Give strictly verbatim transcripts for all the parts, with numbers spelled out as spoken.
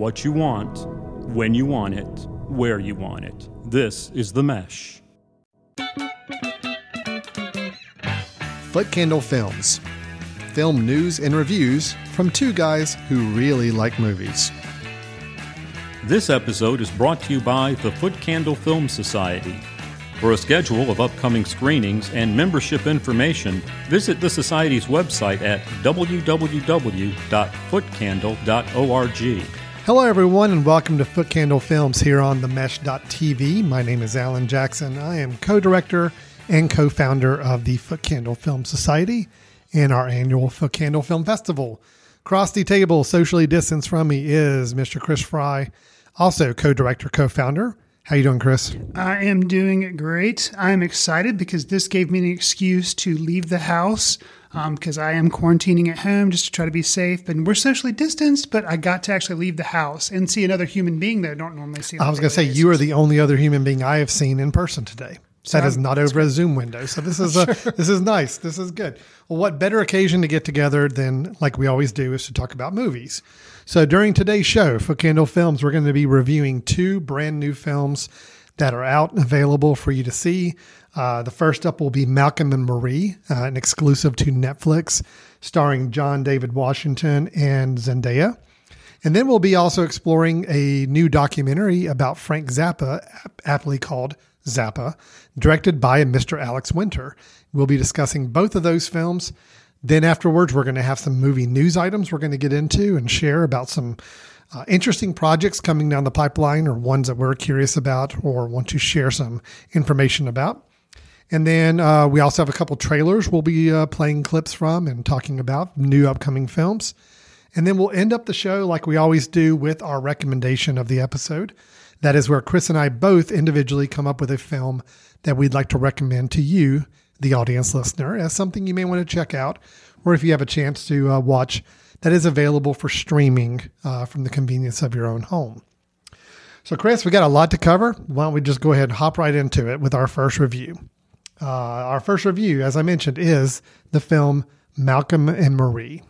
what you want, when you want it, where you want it. This is The Mesh. Footcandle Films. Film news and reviews from two guys who really like movies. This episode is brought to you by the Footcandle Film Society. For a schedule of upcoming screenings and membership information, visit the Society's website at w w w dot footcandle dot org. Hello, everyone, and welcome to Footcandle Films here on the mesh dot t v. My name is Alan Jackson. I am co-director and co-founder of the Footcandle Film Society and our annual Footcandle Film Festival. Across the table, socially distanced from me, is Mister Chris Fry, also co-director, co-founder. How you doing, Chris? I am doing great. I'm excited because this gave me an excuse to leave the house because um, I am quarantining at home just to try to be safe. And we're socially distanced, but I got to actually leave the house and see another human being that I don't normally see. I was going to say, you are the only other human being I have seen in person today. So that I'm, is not over great. a Zoom window. So this is a, sure. this is nice. This is good. Well, what better occasion to get together than, like we always do, is to talk about movies. So during today's show, Footcandle Films, we're going to be reviewing two brand new films that are out and available for you to see. Uh, the first up will be Malcolm and Marie, uh, an exclusive to Netflix, starring John David Washington and Zendaya. And then we'll be also exploring a new documentary about Frank Zappa, aptly called Zappa, directed by Mister Alex Winter. We'll be discussing both of those films. Then afterwards, we're going to have some movie news items we're going to get into and share about some uh, interesting projects coming down the pipeline, or ones that we're curious about or want to share some information about. And then uh, we also have a couple trailers we'll be uh, playing clips from and talking about new upcoming films. And then we'll end up the show like we always do with our recommendation of the episode. That is where Chris and I both individually come up with a film that we'd like to recommend to you, the audience listener, as something you may want to check out, or if you have a chance to uh, watch, that is available for streaming uh, from the convenience of your own home. So, Chris, we got a lot to cover. Why don't we just go ahead and hop right into it with our first review? Uh, our first review, as I mentioned, is the film Malcolm and Marie.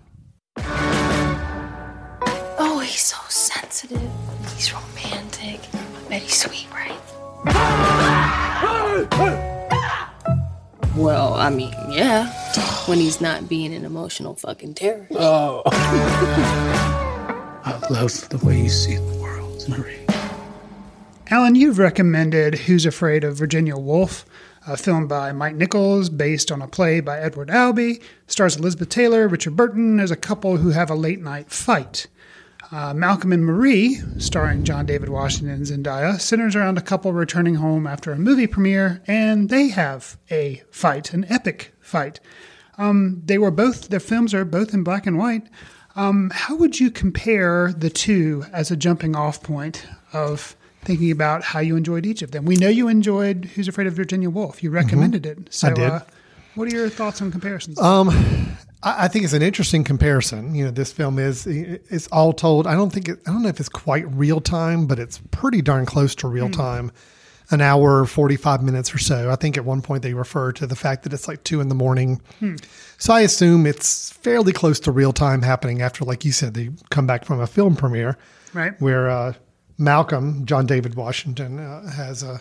Oh, he's so sensitive. He's romantic. Very sweet, right? Well, I mean, yeah. When he's not being an emotional fucking terror. Oh. I love the way you see the world, Marie. Alan, you've recommended Who's Afraid of Virginia Woolf, a film by Mike Nichols, based on a play by Edward Albee, stars Elizabeth Taylor, Richard Burton, as a couple who have a late-night fight. Uh, Malcolm and Marie, starring John David Washington and Zendaya, centers around a couple returning home after a movie premiere, and they have a fight, an epic fight. Um, they were both, their films are both in black and white. Um, how would you compare the two as a jumping off point of thinking about how you enjoyed each of them? We know you enjoyed Who's Afraid of Virginia Woolf. You recommended mm-hmm. it. So, I did. Uh, what are your thoughts on comparisons? Um... I think it's an interesting comparison. You know, this film is, it's all told. I don't think, it, I don't know if it's quite real time, but it's pretty darn close to real time, an hour, forty-five minutes or so. I think at one point they refer to the fact that it's like two in the morning. Hmm. So I assume it's fairly close to real time happening after, like you said, they come back from a film premiere. Right. Where uh, Malcolm, John David Washington, uh, has uh,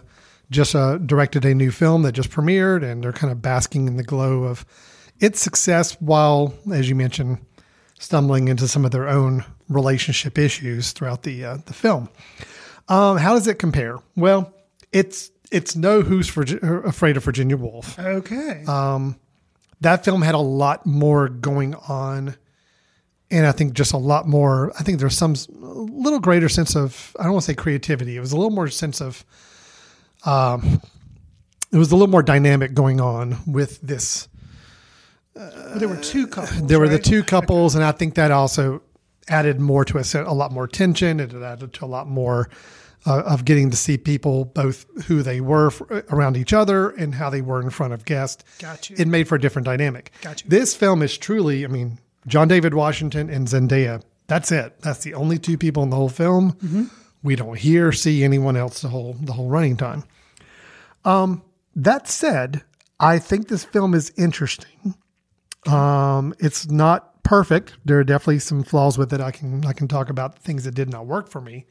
just uh, directed a new film that just premiered, and they're kind of basking in the glow of its success while, as you mentioned, stumbling into some of their own relationship issues throughout the uh, the film. Um, how does it compare? Well, it's it's no Who's Afraid of Virginia Woolf. Okay. Um, that film had a lot more going on, and I think just a lot more. I think there's some little greater sense of, I don't want to say creativity. It was a little more sense of, um, it was a little more dynamic going on with this. Uh, there were two couples. There were right? the two couples, okay. And I think that also added more to it, a lot more tension. It added to a lot more uh, of getting to see people, both who they were for, around each other and how they were in front of guests. Got you. It made for a different dynamic. Got you. This film is truly, I mean, John David Washington and Zendaya, that's it. That's the only two people in the whole film. Mm-hmm. We don't hear, see anyone else the whole the whole running time. Um, that said, I think this film is interesting. Um, it's not perfect. There are definitely some flaws with it. I can I can talk about things that did not work for me.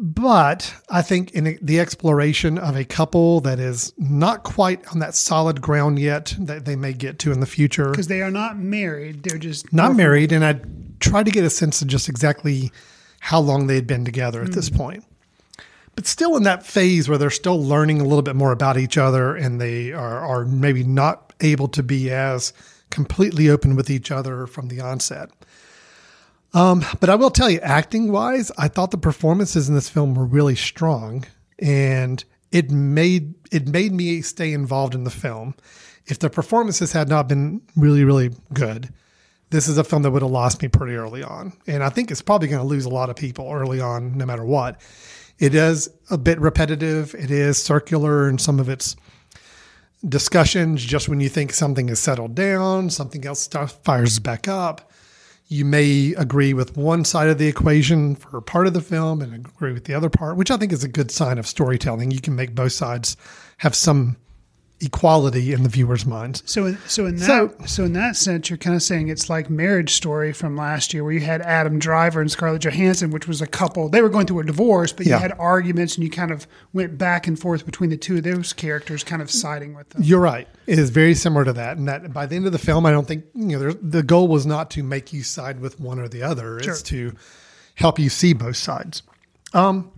But I think in the exploration of a couple that is not quite on that solid ground yet, that they may get to in the future. Because they are not married. They're just... Not orphan. Married. And I tried to get a sense of just exactly how long they had been together at mm. this point. But still in that phase where they're still learning a little bit more about each other, and they are, are maybe not able to be as completely open with each other from the onset. Um, but I will tell you, acting-wise, I thought the performances in this film were really strong, and it made it made me stay involved in the film. If the performances had not been really, really good, this is a film that would have lost me pretty early on. And I think it's probably going to lose a lot of people early on, no matter what. It is a bit repetitive. It is circular in some of its discussions. Just when you think something is settled down, something else fires back up. You may agree with one side of the equation for part of the film and agree with the other part, which I think is a good sign of storytelling. You can make both sides have some equality in the viewer's minds. So, so in that, so, so in that sense, you're kind of saying it's like Marriage Story from last year, where you had Adam Driver and Scarlett Johansson, which was a couple. They were going through a divorce, but yeah. you had arguments, and you kind of went back and forth between the two of those characters, kind of siding with them. You're right. It is very similar to that, and that by the end of the film, I don't think you know the goal was not to make you side with one or the other. Sure. It's to help you see both sides. Um,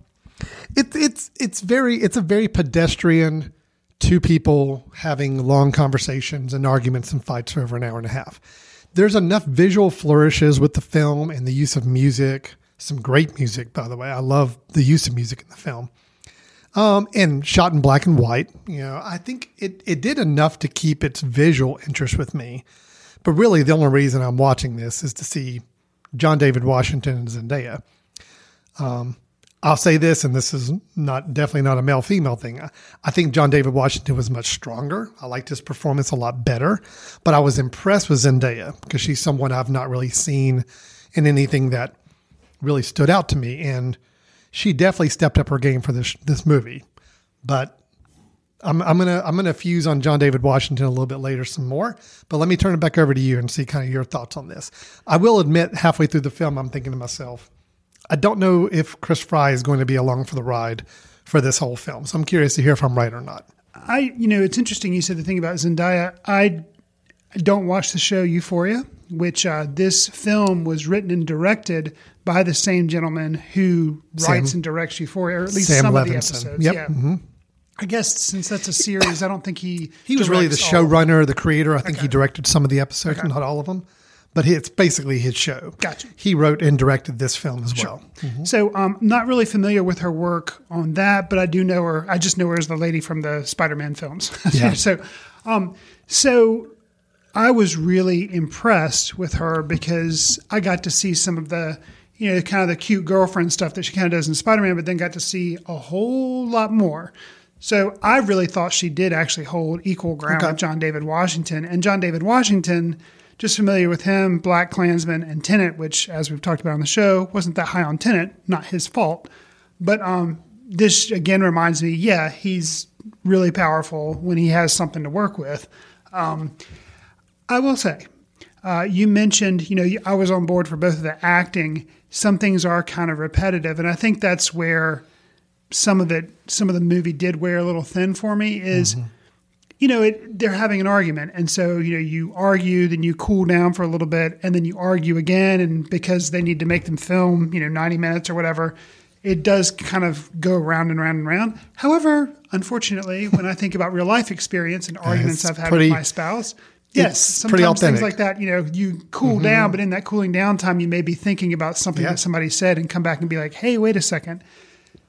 it's it's it's very it's a very pedestrian. Two people having long conversations and arguments and fights for over an hour and a half. There's enough visual flourishes with the film and the use of music. Some great music, by the way. I love the use of music in the film. Um, and shot in black and white. You know, I think it, it did enough to keep its visual interest with me. But really, the only reason I'm watching this is to see John David Washington and Zendaya. Um, I'll say this, and this is not definitely not a male-female thing. I, I think John David Washington was much stronger. I liked his performance a lot better, but I was impressed with Zendaya because she's someone I've not really seen in anything that really stood out to me, and she definitely stepped up her game for this this movie. But I'm, I'm gonna I'm gonna fuse on John David Washington a little bit later some more. But let me turn it back over to you and see kind of your thoughts on this. I will admit, halfway through the film, I'm thinking to myself, I don't know if Chris Fry is going to be along for the ride for this whole film. So I'm curious to hear if I'm right or not. I, you know, it's interesting. You said the thing about Zendaya. I don't watch the show Euphoria, which uh, this film was written and directed by the same gentleman who Sam, writes and directs Euphoria, or at least Sam some Levinson. Of the episodes. Yep. Yeah. Mm-hmm. I guess since that's a series, I don't think he He was really the showrunner, the creator. I think okay. he directed some of the episodes, okay. not all of them. But it's basically his show. Gotcha. He wrote and directed this film as well. Sure. Mm-hmm. So I'm um, not really familiar with her work on that, but I do know her. I just know her as the lady from the Spider-Man films. Yeah. so, um, so I was really impressed with her because I got to see some of the, you know, kind of the cute girlfriend stuff that she kind of does in Spider-Man, but then got to see a whole lot more. So I really thought she did actually hold equal ground okay. with John David Washington. And John David Washington... Just familiar with him, BlacKkKlansman and Tenet, which, as we've talked about on the show, wasn't that high on Tenet. Not his fault. But um, this, again, reminds me, yeah, he's really powerful when he has something to work with. Um, I will say, uh, you mentioned, you know, you, I was on board for both of the acting. Some things are kind of repetitive, and I think that's where some of it, some of the movie did wear a little thin for me is... Mm-hmm. You know, it, they're having an argument. And so, you know, you argue, then you cool down for a little bit, and then you argue again. And because they need to make them film, you know, ninety minutes or whatever, it does kind of go round and round and round. However, unfortunately, when I think about real life experience and arguments I've had pretty, with my spouse, yes, sometimes things like that, you know, you cool mm-hmm. down, but in that cooling down time, you may be thinking about something yeah. that somebody said and come back and be like, hey, wait a second.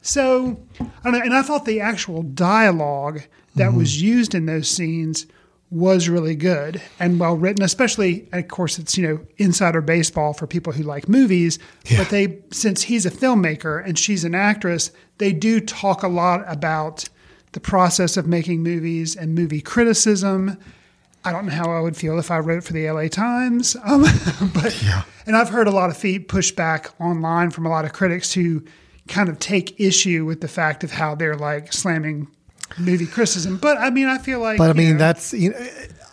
So, I don't know, and I thought the actual dialogue that mm-hmm. was used in those scenes was really good and well written, especially, and of course, it's, you know, insider baseball for people who like movies, yeah. but they, since he's a filmmaker and she's an actress, they do talk a lot about the process of making movies and movie criticism. I don't know how I would feel if I wrote for the L A Times, um, but, yeah. and I've heard a lot of feed pushback online from a lot of critics who kind of take issue with the fact of how they're like slamming movie criticism. But I mean, I feel like, but I mean, know, that's, you know,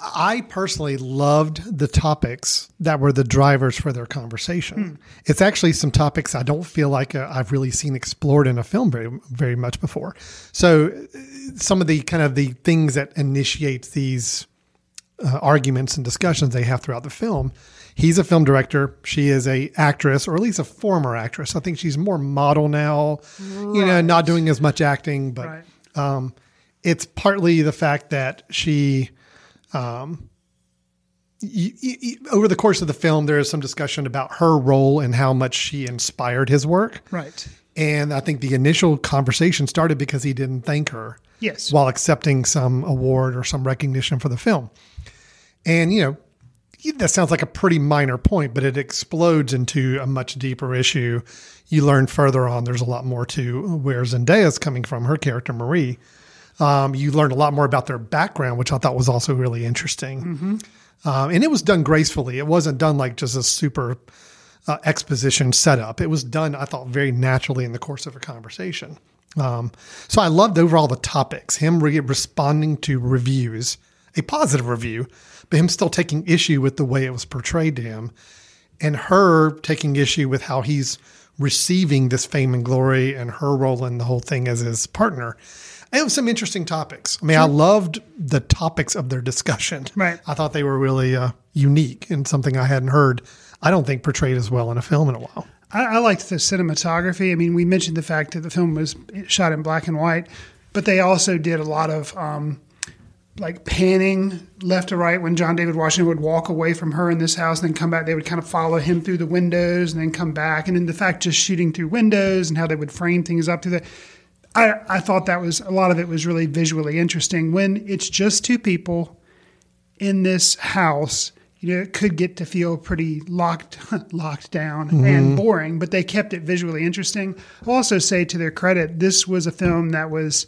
I personally loved the topics that were the drivers for their conversation. Mm. It's actually some topics I don't feel like uh, I've really seen explored in a film very, very much before. So some of the kind of the things that initiate these uh, arguments and discussions they have throughout the film. He's a film director. She is a actress, or at least a former actress. I think she's more model now, right. you know, not doing as much acting, but right. um, it's partly the fact that she, um, y- y- over the course of the film, there is some discussion about her role and how much she inspired his work. Right. And I think the initial conversation started because he didn't thank her. Yes. While accepting some award or some recognition for the film. And, you know, that sounds like a pretty minor point, but it explodes into a much deeper issue. You learn further on, there's a lot more to where Zendaya is coming from, her character Marie. Um, you learn a lot more about their background, which I thought was also really interesting. Mm-hmm. Um, and it was done gracefully. It wasn't done like just a super uh, exposition setup. It was done, I thought, very naturally in the course of a conversation. Um, so I loved overall the topics, him re- responding to reviews, a positive review, but him still taking issue with the way it was portrayed to him, and her taking issue with how he's receiving this fame and glory and her role in the whole thing as his partner. It was some interesting topics. I mean, sure. I loved the topics of their discussion. Right. I thought they were really uh, unique and something I hadn't heard, I don't think, portrayed as well in a film in a while. I, I liked the cinematography. I mean, we mentioned the fact that the film was shot in black and white, but they also did a lot of um, – like panning left to right when John David Washington would walk away from her in this house and then come back. They would kind of follow him through the windows and then come back. And then the fact just shooting through windows and how they would frame things up through that. I, I thought that was, a lot of it was really visually interesting. When it's just two people in this house, you know, it could get to feel pretty locked, locked down mm-hmm. and boring, but they kept it visually interesting. I'll also say, to their credit, this was a film that was,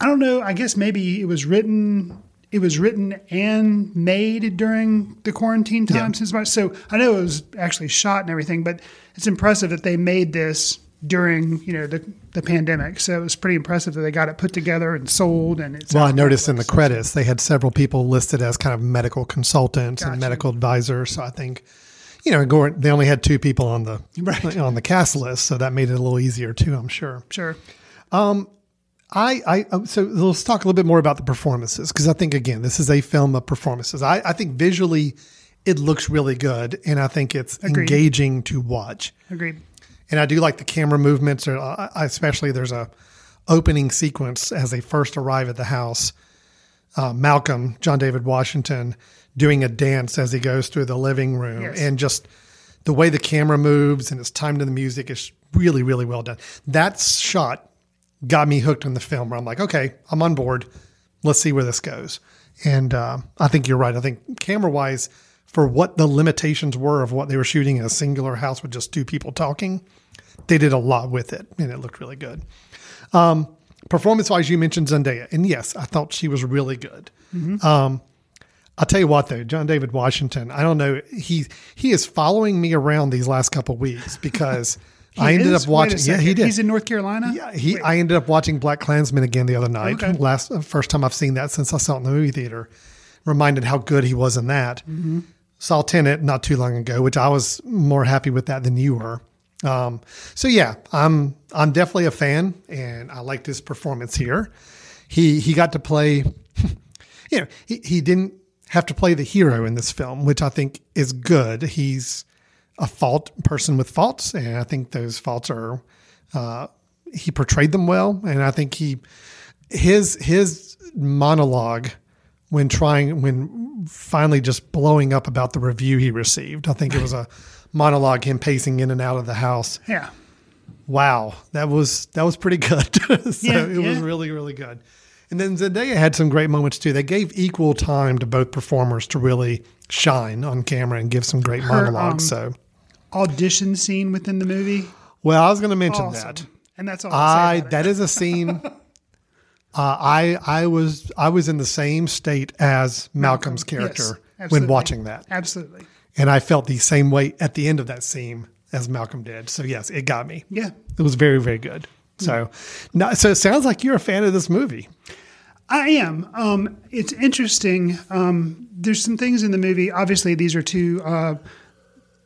I don't know, I guess maybe it was written it was written and made during the quarantine time. Yeah. Since March. So I know it was actually shot and everything, but it's impressive that they made this during, you know, the, the pandemic. So it was pretty impressive that they got it put together and sold. And it's, well, I noticed in the credits, they had several people listed as kind of medical consultants gotcha. and medical advisors. So I think, you know, they only had two people on the, right. on the cast list. So that made it a little easier too, I'm sure. Sure. Um, I, I so let's talk a little bit more about the performances, because I think, again, this is a film of performances. I, I think visually it looks really good, and I think it's Agreed. engaging to watch. Agreed. And I do like the camera movements, or I, especially there's a opening sequence as they first arrive at the house. Uh, Malcolm, John David Washington, doing a dance as he goes through the living room, yes. and just the way the camera moves and it's timed to the music is really, really well done. That shot got me hooked on the film, where I'm like, okay, I'm on board. Let's see where this goes. And uh, I think you're right. I think camera-wise, for what the limitations were of what they were shooting in a singular house with just two people talking, they did a lot with it, and it looked really good. Um, performance-wise, you mentioned Zendaya. And yes, I thought she was really good. Mm-hmm. Um, I'll tell you what, though, John David Washington, I don't know. He, he is following me around these last couple of weeks because – He I ended is? up watching. Yeah, he did. He's in North Carolina. Yeah, he. Wait. I ended up watching BlacKkKlansman again the other night. Okay. Last first time I've seen that since I saw it in the movie theater. Reminded how good he was in that. Mm-hmm. Saw Tenet not too long ago, which I was more happy with that than you were. Um, so yeah, I'm I'm definitely a fan, and I liked his performance here. He he got to play. You know, he he didn't have to play the hero in this film, which I think is good. He's a fault person with faults. And I think those faults are, uh, he portrayed them well. And I think he, his, his monologue when trying, when finally just blowing up about the review he received, I think it was a monologue, him pacing in and out of the house. Yeah. Wow. That was, that was pretty good. so yeah, it yeah. was really, really good. And then Zendaya had some great moments too. They gave equal time to both performers to really shine on camera and give some great Her, monologues. Um, so. audition scene within the movie. Well, I was going to mention awesome. that, and that's all I. That is a scene. uh, I I was I was in the same state as Malcolm's character yes, when watching that. Absolutely. And I felt the same way at the end of that scene as Malcolm did. So yes, it got me. Yeah, it was very very good. So, yeah. no, so it sounds like you're a fan of this movie. I am. Um, it's interesting. Um, there's some things in the movie. Obviously, these are two uh,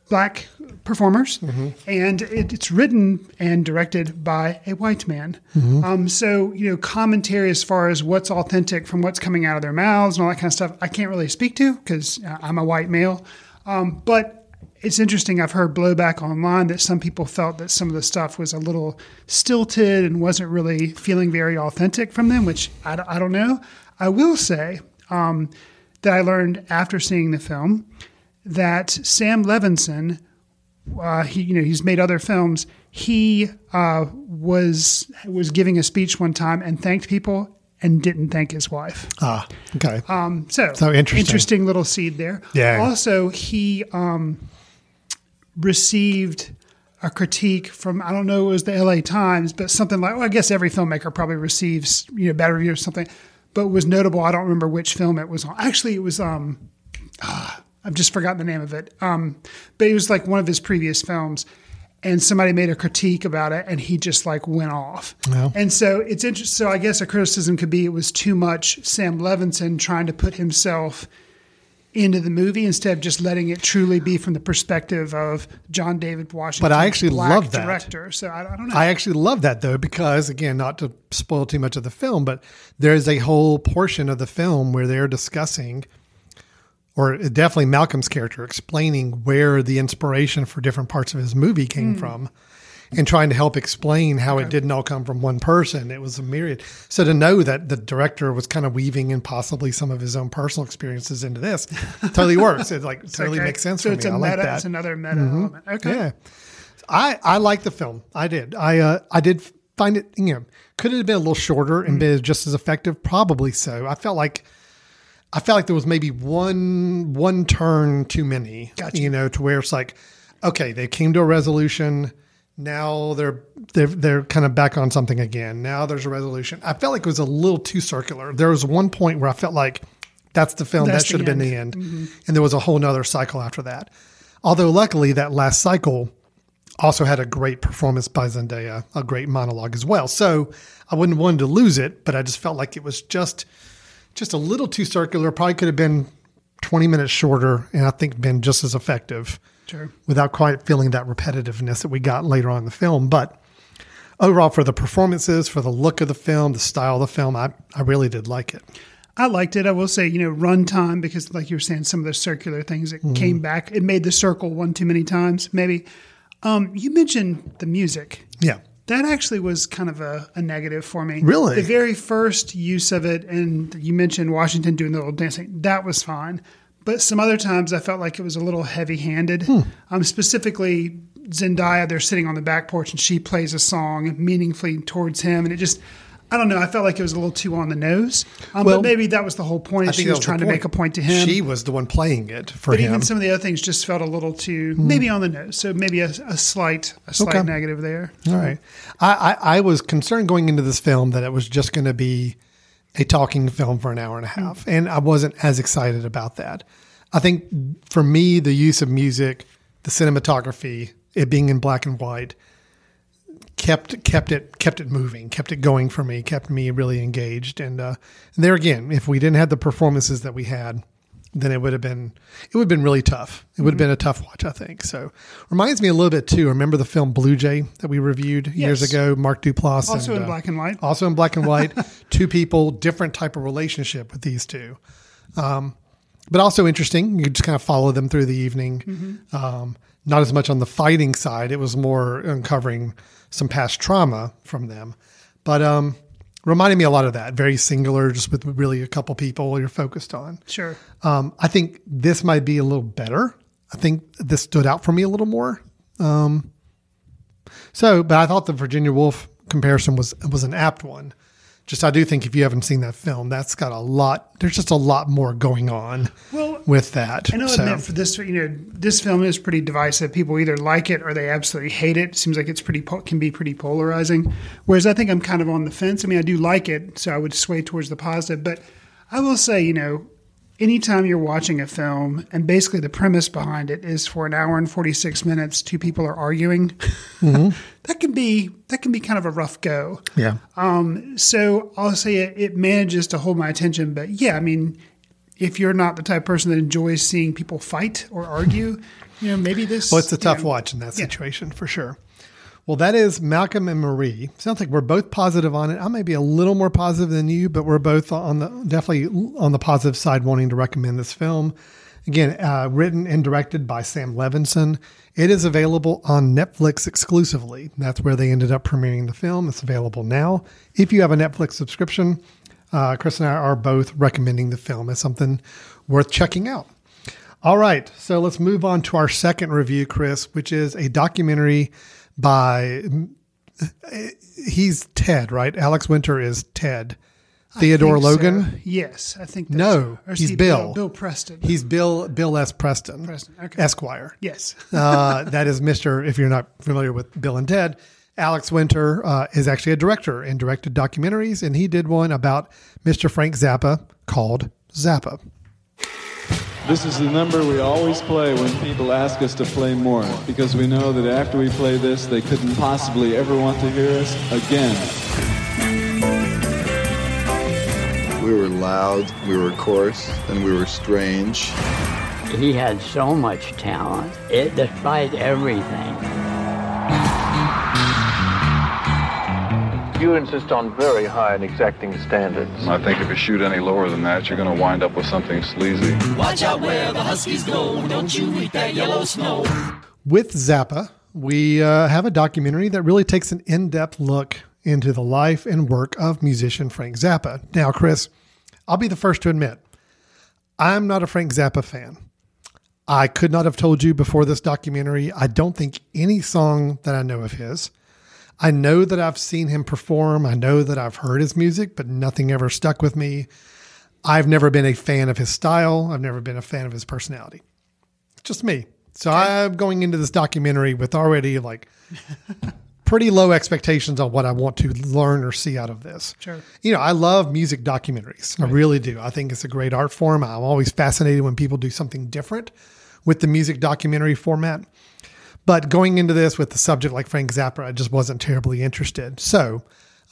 black performers, mm-hmm. and it, it's written and directed by a white man. Mm-hmm. Um, so, you know, commentary as far as what's authentic from what's coming out of their mouths and all that kind of stuff, I can't really speak to because I'm a white male. Um, but it's interesting. I've heard blowback online that some people felt that some of the stuff was a little stilted and wasn't really feeling very authentic from them, which I, I don't know. I will say um, that I learned after seeing the film that Sam Levinson, uh, he you know he's made other films. He uh, was was giving a speech one time and thanked people and didn't thank his wife. Ah, okay. Um, so so interesting. Interesting little seed there. Yeah. Also, he. Um, received a critique from, I don't know, it was the L A Times, but something like, well, I guess every filmmaker probably receives, you know, bad reviews or something, but was notable. I don't remember which film it was on. Actually, it was, um, ah, I've just forgotten the name of it. Um, but it was like one of his previous films and somebody made a critique about it and he just like went off. No. And so it's interesting. So I guess a criticism could be, it was too much Sam Levinson trying to put himself into the movie instead of just letting it truly be from the perspective of John David Washington. But I actually love that. Director, so I, I don't know. I actually love that though, because again, not to spoil too much of the film, but there's a whole portion of the film where they're discussing, or definitely Malcolm's character explaining where the inspiration for different parts of his movie came mm. from and trying to help explain how okay. it didn't all come from one person. It was a myriad. So to know that the director was kind of weaving in possibly some of his own personal experiences into this totally works. It like totally okay. makes sense so for it's me. A I meta, like that. It's another meta mm-hmm. element. Okay. Yeah. I, I liked the film. I did. I uh, I did find it, you know, could it have been a little shorter and mm-hmm. been just as effective? Probably so. I felt like I felt like there was maybe one one turn too many, gotcha. You know, to where it's like, okay, they came to a resolution. Now they're, they're they're kind of back on something again. Now there's a resolution. I felt like it was a little too circular. There was one point where I felt like that's the film. That's that should have been the end. Mm-hmm. And there was a whole nother cycle after that. Although luckily that last cycle also had a great performance by Zendaya, a great monologue as well. So I wouldn't want to lose it, but I just felt like it was just just a little too circular. Probably could have been twenty minutes shorter and I think been just as effective. Sure. Without quite feeling that repetitiveness that we got later on in the film. But overall, for the performances, for the look of the film, the style of the film, I, I really did like it. I liked it. I will say, you know, runtime, because like you were saying, some of the circular things, it mm. came back. It made the circle one too many times, maybe. Um, you mentioned the music. Yeah. That actually was kind of a, a negative for me. Really? The very first use of it, and you mentioned Washington doing the little dancing, that was fine. But some other times I felt like it was a little heavy-handed. Hmm. Um, specifically, Zendaya, they're sitting on the back porch, and she plays a song meaningfully towards him. And it just, I don't know, I felt like it was a little too on the nose. Um, well, but maybe that was the whole point. I she was, was trying to make a point to him. She was the one playing it for but him. But even some of the other things just felt a little too, hmm. maybe on the nose. So maybe a, a slight a slight okay. negative there. All right. I, I, I was concerned going into this film that it was just going to be a talking film for an hour and a half. And I wasn't as excited about that. I think for me, the use of music, the cinematography, it being in black and white kept, kept it, kept it moving, kept it going for me, kept me really engaged. And, uh, and there again, if we didn't have the performances that we had, then it would have been, it would have been really tough. It would have mm-hmm. been a tough watch, I think. So reminds me a little bit too. Remember the film Blue Jay that we reviewed yes. years ago, Mark Duplass. Also and, in uh, black and white. Also in black and white, two people, different type of relationship with these two. Um, but also interesting. You just kind of follow them through the evening. Mm-hmm. Um, not as much on the fighting side. It was more uncovering some past trauma from them, but, um, reminded me a lot of that. Very singular, just with really a couple people you're focused on. Sure. Um, I think this might be a little better. I think this stood out for me a little more. Um, so, but I thought the Virginia Woolf comparison was was an apt one. Just I do think if you haven't seen that film, that's got a lot. There's just a lot more going on well, with that. And I'll so. admit for this, you know, this film is pretty divisive. People either like it or they absolutely hate it. Seems like it's pretty can be pretty polarizing. Whereas I think I'm kind of on the fence. I mean, I do like it, so I would sway towards the positive. But I will say, you know, anytime you're watching a film, and basically the premise behind it is for an hour and forty-six minutes, two people are arguing. Mm-hmm. that can be that can be kind of a rough go. Yeah. Um, so I'll say it, it manages to hold my attention. But yeah, I mean, if you're not the type of person that enjoys seeing people fight or argue, you know, maybe this. Well, it's a tough know, watch in that situation yeah. for sure. Well, that is Malcolm and Marie. Sounds like we're both positive on it. I may be a little more positive than you, but we're both on the definitely on the positive side wanting to recommend this film. Again, uh, written and directed by Sam Levinson. It is available on Netflix exclusively. That's where they ended up premiering the film. It's available now. If you have a Netflix subscription, uh, Chris and I are both recommending the film as something worth checking out. All right, so let's move on to our second review, Chris, which is a documentary by, he's Ted, right? Alex Winter is Ted. Theodore Logan? So. Yes, I think that's No, or he's Bill. Bill. Bill Preston. He's Bill Bill S. Preston, Preston. Okay. Esquire. Yes. uh, that is Mister, if you're not familiar with Bill and Ted, Alex Winter uh, is actually a director and directed documentaries, and he did one about Mister Frank Zappa called Zappa. This is the number we always play when people ask us to play more, because we know that after we play this, they couldn't possibly ever want to hear us again. We were loud, we were coarse, and we were strange. He had so much talent, it defied everything. You insist on very high and exacting standards. I think if you shoot any lower than that, you're going to wind up with something sleazy. Watch out where the Huskies go. Don't you eat that yellow snow. With Zappa, we uh, have a documentary that really takes an in-depth look into the life and work of musician Frank Zappa. Now, Chris, I'll be the first to admit, I'm not a Frank Zappa fan. I could not have told you before this documentary. I don't think any song that I know of his. I know that I've seen him perform. I know that I've heard his music, but nothing ever stuck with me. I've never been a fan of his style. I've never been a fan of his personality. It's just me. So okay. I'm going into this documentary with already like pretty low expectations on what I want to learn or see out of this. Sure. You know, I love music documentaries. Right. I really do. I think it's a great art form. I'm always fascinated when people do something different with the music documentary format. But going into this with the subject like Frank Zappa, I just wasn't terribly interested. So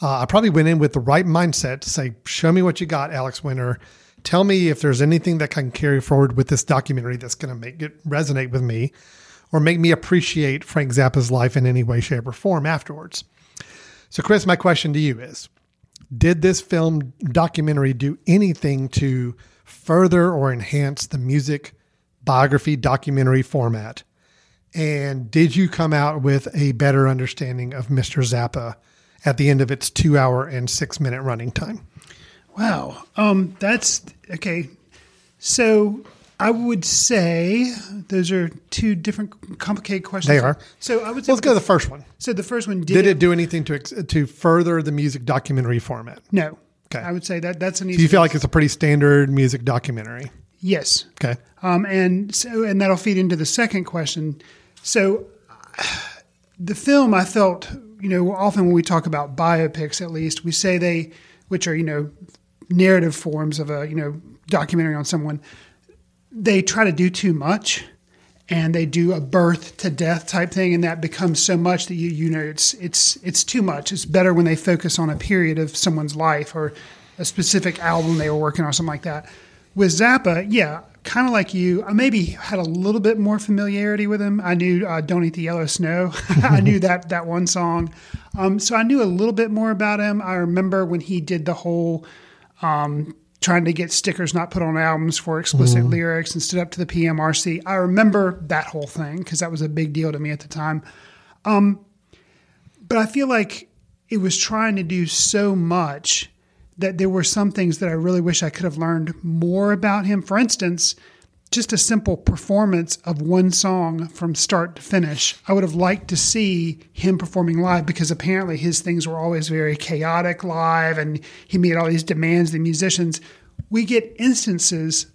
uh, I probably went in with the right mindset to say, show me what you got, Alex Winter. Tell me if there's anything that can carry forward with this documentary that's going to make it resonate with me or make me appreciate Frank Zappa's life in any way, shape, or form afterwards. So, Chris, my question to you is, did this film documentary do anything to further or enhance the music biography documentary format? And did you come out with a better understanding of Mister Zappa at the end of its two hour and six minute running time? Wow. Um, that's okay. So I would say those are two different complicated questions. They are. So I would say, let's go to the first one. So the first one, did, did it, it do anything to, to further the music documentary format? No. Okay. I would say that that's an easy. So you feel like it's a pretty standard music documentary? Yes. Okay. Um, and so, and that'll feed into the second question. So the film, I felt, you know, often when we talk about biopics, at least we say they, which are, you know, narrative forms of a, you know, documentary on someone, they try to do too much and they do a birth to death type thing. And that becomes so much that you, you know, it's, it's, it's too much. It's better when they focus on a period of someone's life or a specific album they were working on or something like that. With Zappa, yeah, kind of like you, I maybe had a little bit more familiarity with him. I knew uh, Don't Eat the Yellow Snow. I knew that that one song. Um, so I knew a little bit more about him. I remember when he did the whole um, trying to get stickers not put on albums for explicit mm. lyrics and stood up to the P M R C. I remember that whole thing because that was a big deal to me at the time. Um, but I feel like it was trying to do so much that there were some things that I really wish I could have learned more about him. For instance, just a simple performance of one song from start to finish. I would have liked to see him performing live because apparently his things were always very chaotic live and he made all these demands to the musicians. We get instances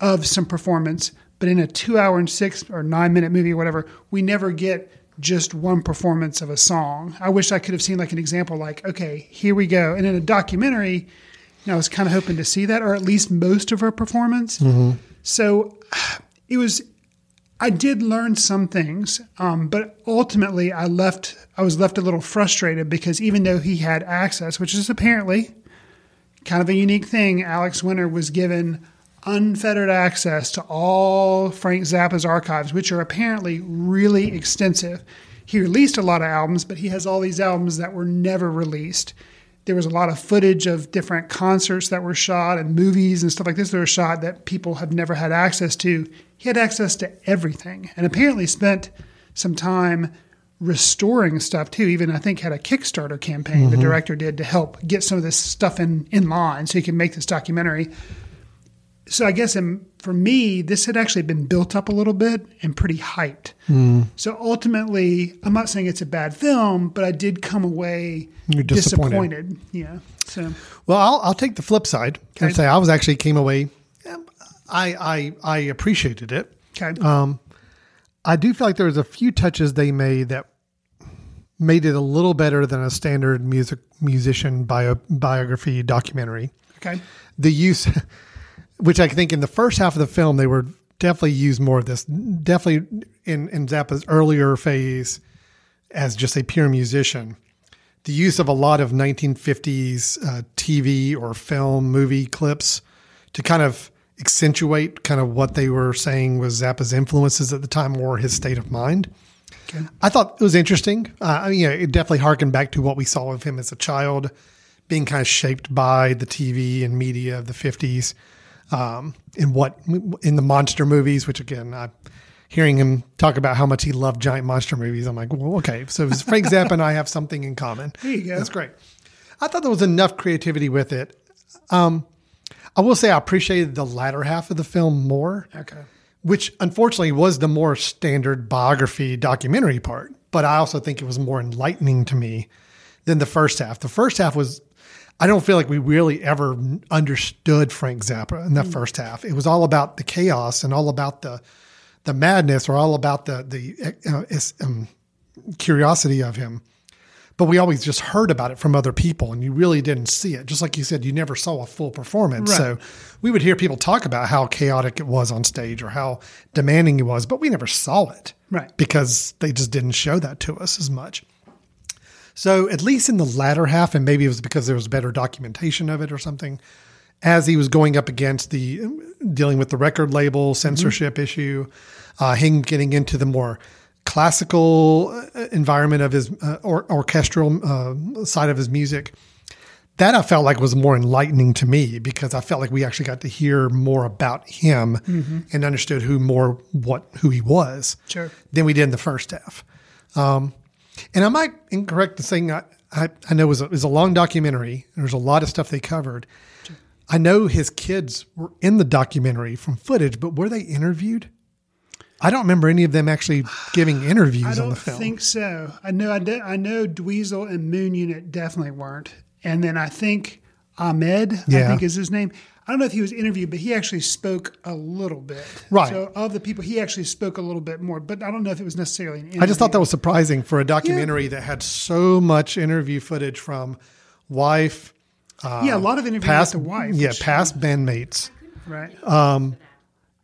of some performance, but in a two hour and six or nine minute movie or whatever, we never get just one performance of a song. I wish I could have seen like an example, like, okay, here we go. And in a documentary, And I was kind of hoping to see that, or at least most of her performance. Mm-hmm. So it was, I did learn some things, um, but ultimately I left, I was left a little frustrated because even though he had access, which is apparently kind of a unique thing, Alex Winter was given unfettered access to all Frank Zappa's archives, which are apparently really extensive. He released a lot of albums, but he has all these albums that were never released. There was a lot of footage of different concerts that were shot and movies and stuff like this that were shot that people have never had access to. He had access to everything and apparently spent some time restoring stuff too. Even I think had a Kickstarter campaign, mm-hmm. the director did, to help get some of this stuff in, in line so he could make this documentary. So I guess in, for me, this had actually been built up a little bit and pretty hyped. Mm. So ultimately, I'm not saying it's a bad film, but I did come away disappointed. disappointed. Yeah. So well, I'll, I'll take the flip side okay. and say I was actually came away. I I, I appreciated it. Okay. Um, I do feel like there was a few touches they made that made it a little better than a standard music musician bio, biography documentary. Okay. The use. Which I think in the first half of the film, they were definitely used more of this, definitely in, in Zappa's earlier phase as just a pure musician. The use of a lot of nineteen fifties uh, T V or film movie clips to kind of accentuate kind of what they were saying was Zappa's influences at the time or his state of mind. Okay. I thought it was interesting. Uh, I mean, you know, it definitely harkened back to what we saw of him as a child, being kind of shaped by the T V and media of the fifties. Um, in what in the monster movies, which again, I'm hearing him talk about how much he loved giant monster movies. I'm like, well, okay, so Frank Zappa and I have something in common. There you go. That's great. I thought there was enough creativity with it. Um, I will say I appreciated the latter half of the film more, okay, which unfortunately was the more standard biography documentary part. But I also think it was more enlightening to me than the first half. The first half was. I don't feel like we really ever understood Frank Zappa in that mm. first half. It was all about the chaos and all about the the madness, or all about the the uh, um, curiosity of him. But we always just heard about it from other people, and you really didn't see it. Just like you said, you never saw a full performance. Right. So we would hear people talk about how chaotic it was on stage or how demanding it was, but we never saw it, right? Because they just didn't show that to us as much. So at least in the latter half, and maybe it was because there was better documentation of it or something, as he was going up against the dealing with the record label censorship mm-hmm. issue, uh, him getting into the more classical environment of his uh, or, orchestral uh, side of his music, that I felt like was more enlightening to me because I felt like we actually got to hear more about him mm-hmm. and understood who more what who he was sure. than we did in the first half. Um, And am I incorrect in saying, I, I, I know it was, a, it was a long documentary. There's a lot of stuff they covered. Sure. I know his kids were in the documentary from footage, but were they interviewed? I don't remember any of them actually giving interviews on the film. I don't think so. I know, I, de- I know Dweezil and Moon Unit definitely weren't. And then I think Ahmed, yeah. I think is his name. I don't know if he was interviewed, but he actually spoke a little bit. Right. So of the people, he actually spoke a little bit more, but I don't know if it was necessarily an interview. I just thought that was surprising for a documentary yeah. that had so much interview footage from wife. Um, yeah, a lot of interviews past, with the wife. Yeah, past bandmates. Right. Um,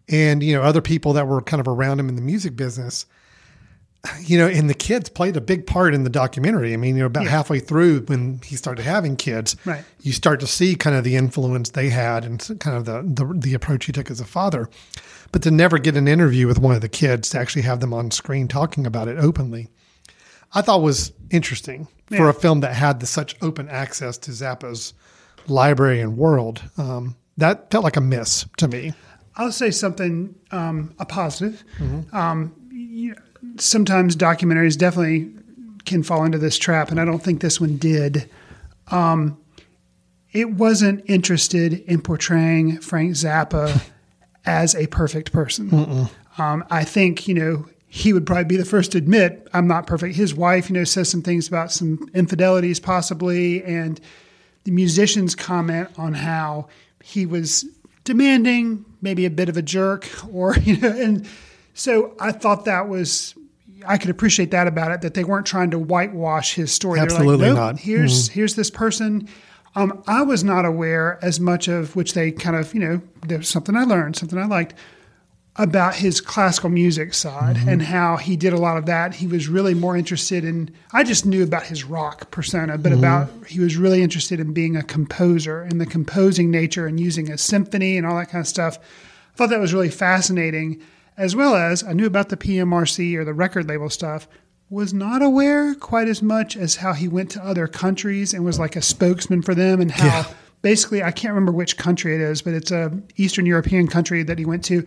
and, you know, other people that were kind of around him in the music business. You know, and the kids played a big part in the documentary. I mean, you know, about yeah. halfway through when he started having kids, right. you start to see kind of the influence they had and kind of the, the the approach he took as a father. But to never get an interview with one of the kids, to actually have them on screen talking about it openly, I thought was interesting yeah. for a film that had the, such open access to Zappa's library and world. Um, that felt like a miss to me. I'll say something, um, a positive. Mm-hmm. Um, you know, sometimes documentaries definitely can fall into this trap, and I don't think this one did. Um, it wasn't interested in portraying Frank Zappa as a perfect person. Um, I think, you know, he would probably be the first to admit, I'm not perfect. His wife, you know, says some things about some infidelities possibly, and the musicians comment on how he was demanding, maybe a bit of a jerk, or, you know, and so I thought that was, I could appreciate that about it, that they weren't trying to whitewash his story. Absolutely like, nope, not. Here's mm-hmm. here's this person. Um, I was not aware as much of which they kind of, you know, there's something I learned, something I liked about his classical music side mm-hmm. and how he did a lot of that. He was really more interested in, I just knew about his rock persona, but mm-hmm. about, he was really interested in being a composer and the composing nature and using a symphony and all that kind of stuff. I thought that was really fascinating, as well as I knew about the P M R C or the record label stuff, was not aware quite as much as how he went to other countries and was like a spokesman for them and how yeah. basically, I can't remember which country it is, but it's a Eastern European country that he went to,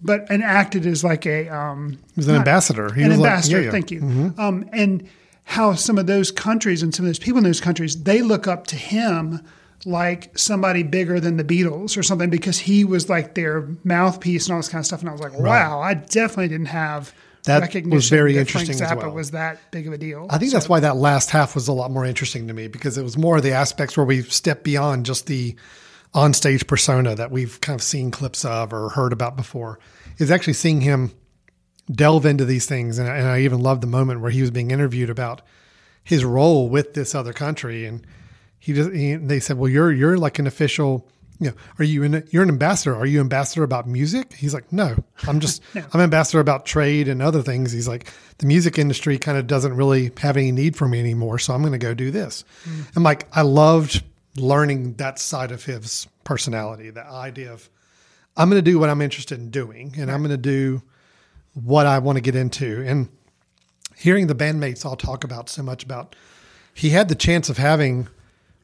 but and acted as like a... Um, he was an ambassador. He an was ambassador, like, yeah, yeah. thank you. Mm-hmm. Um, and how some of those countries and some of those people in those countries, they look up to him like somebody bigger than the Beatles or something because he was like their mouthpiece and all this kind of stuff. And I was like, wow, right. I definitely didn't have... That was very that interesting Frank Zappa as well. Was that big of a deal? I think so. That's why that last half was a lot more interesting to me because it was more of the aspects where we step beyond just the onstage persona that we've kind of seen clips of or heard about before. Is actually seeing him delve into these things, and I, and I even loved the moment where he was being interviewed about his role with this other country, and he just he, they said, "Well, you're you're like an official." You know, are you in, you're an ambassador. Are you ambassador about music? He's like, no, I'm just, no. I'm ambassador about trade and other things. He's like, the music industry kind of doesn't really have any need for me anymore. So I'm going to go do this. Mm. And like, I loved learning that side of his personality, the idea of I'm going to do what I'm interested in doing and right. I'm going to do what I want to get into. And hearing the bandmates all talk about so much about, he had the chance of having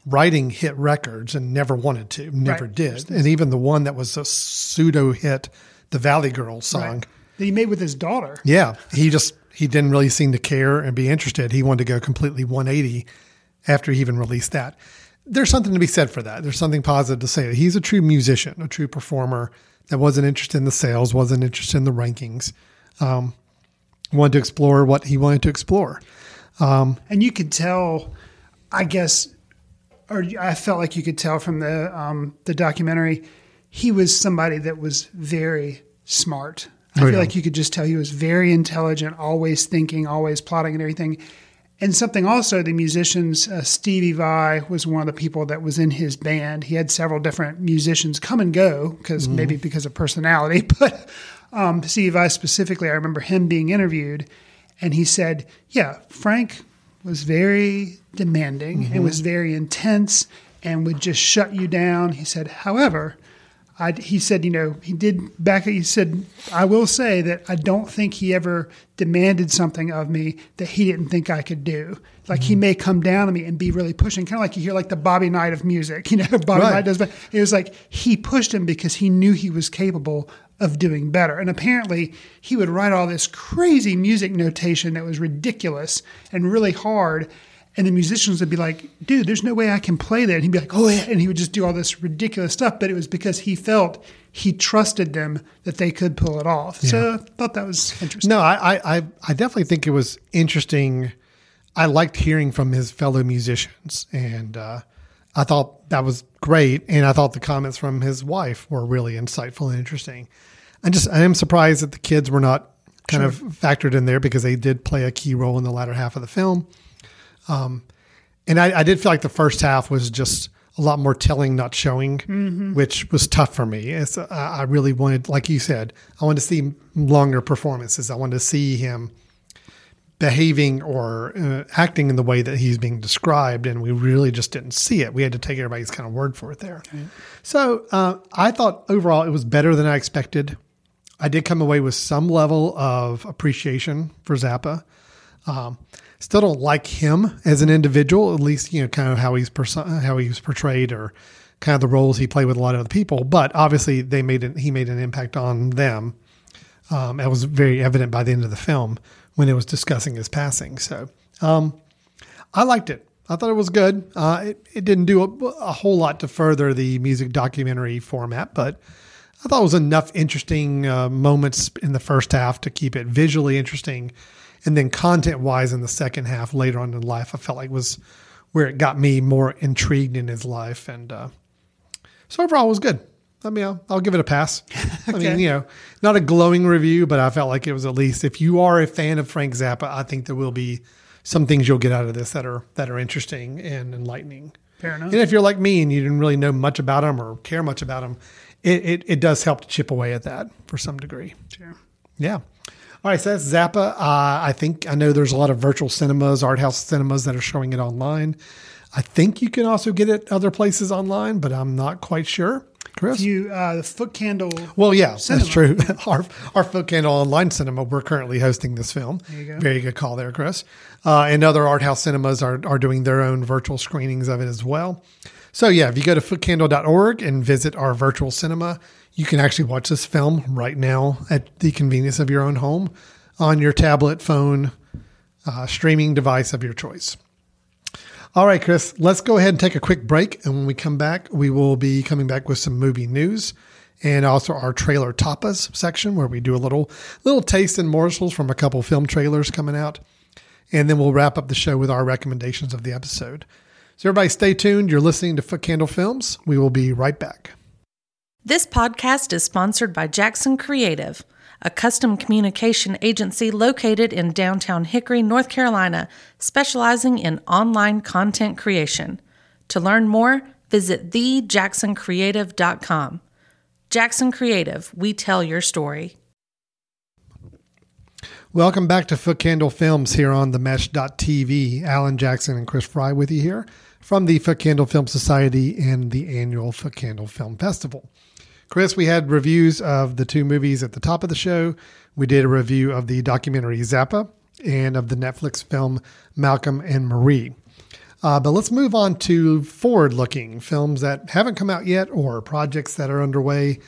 writing hit records and never wanted to, never right. did. And even the one that was a pseudo hit, the Valley Girl song. Right. That he made with his daughter. Yeah. He just, he didn't really seem to care and be interested. He wanted to go completely one eighty after he even released that. There's something to be said for that. There's something positive to say. He's a true musician, a true performer that wasn't interested in the sales, wasn't interested in the rankings, um, wanted to explore what he wanted to explore. Um, and you could tell, I guess, or I felt like you could tell from the um, the documentary, he was somebody that was very smart. I oh, feel yeah. like you could just tell he was very intelligent, always thinking, always plotting and everything. And something also, the musicians, uh, Stevie Vai was one of the people that was in his band. He had several different musicians come and go, because mm-hmm. maybe because of personality. But um, Stevie Vai specifically, I remember him being interviewed, and he said, yeah, Frank was very demanding mm-hmm. and was very intense and would just shut you down. He said, however, I, he said, you know, he did back, he said, I will say that I don't think he ever demanded something of me that he didn't think I could do. Like mm-hmm. he may come down to me and be really pushing, kind of like you hear like the Bobby Knight of music, you know, Bobby right. Knight does, but it was like he pushed him because he knew he was capable of doing better. And apparently he would write all this crazy music notation that was ridiculous and really hard. And the musicians would be like, dude, there's no way I can play that. And he'd be like, oh, yeah. And he would just do all this ridiculous stuff. But it was because he felt he trusted them that they could pull it off. Yeah. So I thought that was interesting. No, I, I, I definitely think it was interesting. I liked hearing from his fellow musicians. And uh, I thought that was great. And I thought the comments from his wife were really insightful and interesting. I just, I am surprised that the kids were not kind sure. of factored in there because they did play a key role in the latter half of the film. Um, and I, I did feel like the first half was just a lot more telling, not showing, mm-hmm. which was tough for me. It's, uh, I really wanted, like you said, I wanted to see longer performances. I wanted to see him behaving or uh, acting in the way that he's being described. And we really just didn't see it. We had to take everybody's kind of word for it there. Mm-hmm. So, uh, I thought overall it was better than I expected. I did come away with some level of appreciation for Zappa. Um, Still don't like him as an individual, at least, you know, kind of how he's perso- how he was portrayed or kind of the roles he played with a lot of other people. But obviously, they made an, he made an impact on them. Um, it was very evident by the end of the film when it was discussing his passing. So um, I liked it. I thought it was good. Uh, it, it didn't do a, a whole lot to further the music documentary format, but I thought it was enough interesting uh, moments in the first half to keep it visually interesting. And then content-wise in the second half, later on in life, I felt like was where it got me more intrigued in his life. And uh, so overall, it was good. I mean, I'll, I'll give it a pass. Okay. I mean, you know, not a glowing review, but I felt like it was at least, if you are a fan of Frank Zappa, I think there will be some things you'll get out of this that are that are interesting and enlightening. Fair enough. And if you're like me and you didn't really know much about them or care much about them, it, it, it does help to chip away at that for some degree. Sure. Yeah. All right, so that's Zappa. Uh, I think I know there's a lot of virtual cinemas, art house cinemas that are showing it online. I think you can also get it other places online, but I'm not quite sure. Chris? You, uh, the Footcandle Well, yeah, cinema. That's true. our our Footcandle Online Cinema, we're currently hosting this film. There you go. Very good call there, Chris. Uh, and other art house cinemas are, are doing their own virtual screenings of it as well. So, yeah, if you go to footcandle dot org and visit our virtual cinema, you can actually watch this film right now at the convenience of your own home on your tablet, phone, uh, streaming device of your choice. All right, Chris, let's go ahead and take a quick break. And when we come back, we will be coming back with some movie news and also our trailer tapas section where we do a little little taste and morsels from a couple film trailers coming out. And then we'll wrap up the show with our recommendations of the episode. So everybody stay tuned. You're listening to Footcandle Films. We will be right back. This podcast is sponsored by Jackson Creative, a custom communication agency located in downtown Hickory, North Carolina, specializing in online content creation. To learn more, visit the jackson creative dot com. Jackson Creative, we tell your story. Welcome back to Footcandle Films here on the mesh dot t v. Alan Jackson and Chris Fry with you here from the Footcandle Film Society and the annual Footcandle Film Festival. Chris, we had reviews of the two movies at the top of the show. We did a review of the documentary Zappa and of the Netflix film Malcolm and Marie. Uh, but let's move on to forward-looking films that haven't come out yet or projects that are underway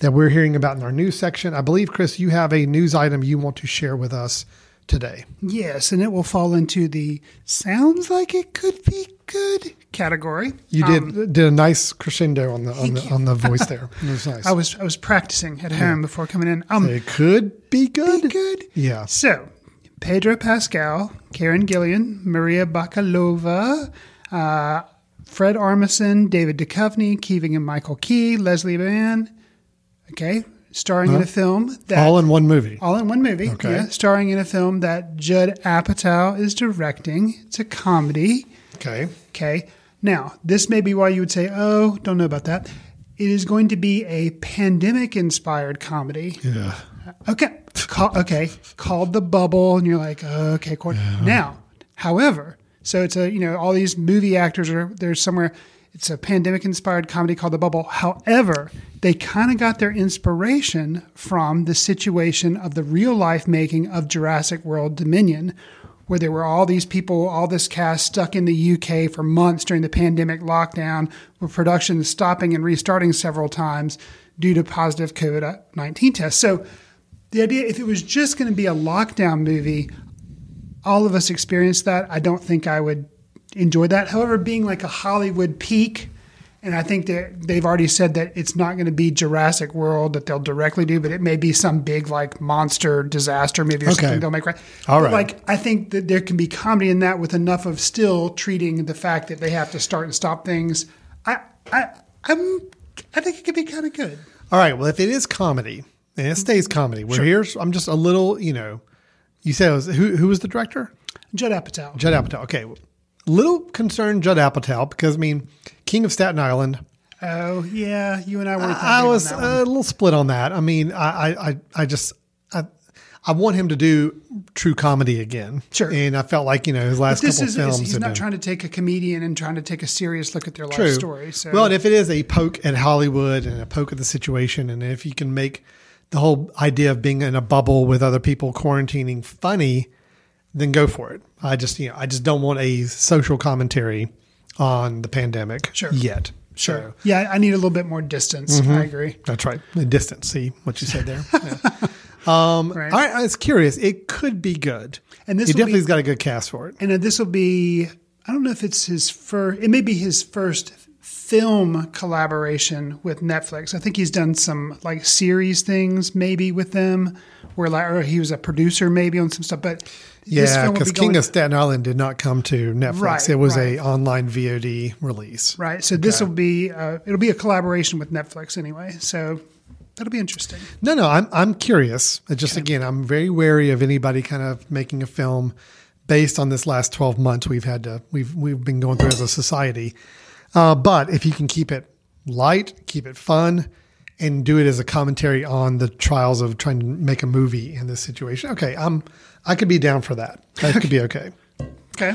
that we're hearing about in our news section. I believe, Chris, you have a news item you want to share with us today. Yes, and it will fall into the sounds like it could be good category. You did um, did a nice crescendo on the on the, on the voice there. It was nice. I was I was practicing at home yeah. before coming in. Um, it could be good. Be good. Yeah. So Pedro Pascal, Karen Gillian, Maria Bakalova, uh, Fred Armisen, David Duchovny, Keeving and Michael Key, Leslie Mann. Okay. Starring huh? in a film that... All in one movie. All in one movie, okay. Yeah. Starring in a film that Judd Apatow is directing. It's a comedy. Okay. Okay. Now, this may be why you would say, oh, don't know about that. It is going to be a pandemic-inspired comedy. Yeah. Okay. Call, okay. Called The Bubble, and you're like, oh, okay. Yeah. Now, however, so it's a, you know, all these movie actors are, they're somewhere... It's a pandemic-inspired comedy called The Bubble. However, they kind of got their inspiration from the situation of the real-life making of Jurassic World Dominion, where there were all these people, all this cast stuck in the U K for months during the pandemic lockdown, with production stopping and restarting several times due to positive covid nineteen tests. So the idea, if it was just going to be a lockdown movie, all of us experienced that. I don't think I would... enjoy that. However, being like a Hollywood peak, and I think that they've already said that it's not going to be Jurassic World that they'll directly do, but it may be some big like monster disaster movie or okay. something they'll make. Right. All but right. Like I think that there can be comedy in that with enough of still treating the fact that they have to start and stop things. I I I'm I think it could be kind of good. All right. Well, if it is comedy and it stays comedy, we're sure. here. I'm just a little, you know, you said it was, who who was the director? Judd Apatow. Judd Apatow. Okay. Little concerned Judd Apatow because, I mean, King of Staten Island. Oh, yeah. You and I weren't that I was on that a little split on that. I mean, I I, I just I, – I want him to do true comedy again. Sure. And I felt like, you know, his last this couple is, films – He's not been, trying to take a comedian and trying to take a serious look at their life true. story. So. Well, and if it is a poke at Hollywood and a poke at the situation, and if you can make the whole idea of being in a bubble with other people quarantining funny – then go for it. I just, you know, I just don't want a social commentary on the pandemic sure. yet. Sure. So, yeah. I need a little bit more distance. Mm-hmm. I agree. That's right. Distance. See what you said there. Yeah. um, right. All right. I was curious. It could be good. And this he definitely be, has got a good cast for it. And this will be, I don't know if it's his first, it may be his first film collaboration with Netflix. I think he's done some like series things maybe with them where like, or he was a producer maybe on some stuff, but yeah, because be King of Staten Island did not come to Netflix. Right, it was right. a online V O D release. Right. So okay. this will be uh, it'll be a collaboration with Netflix anyway. So that'll be interesting. No, no, I'm I'm curious. It just okay. again, I'm very wary of anybody kind of making a film based on this last twelve months we've had to we've we've been going through as a society. Uh, but if you can keep it light, keep it fun, and do it as a commentary on the trials of trying to make a movie in this situation. Okay, I'm I could be down for that. That could be okay. Okay.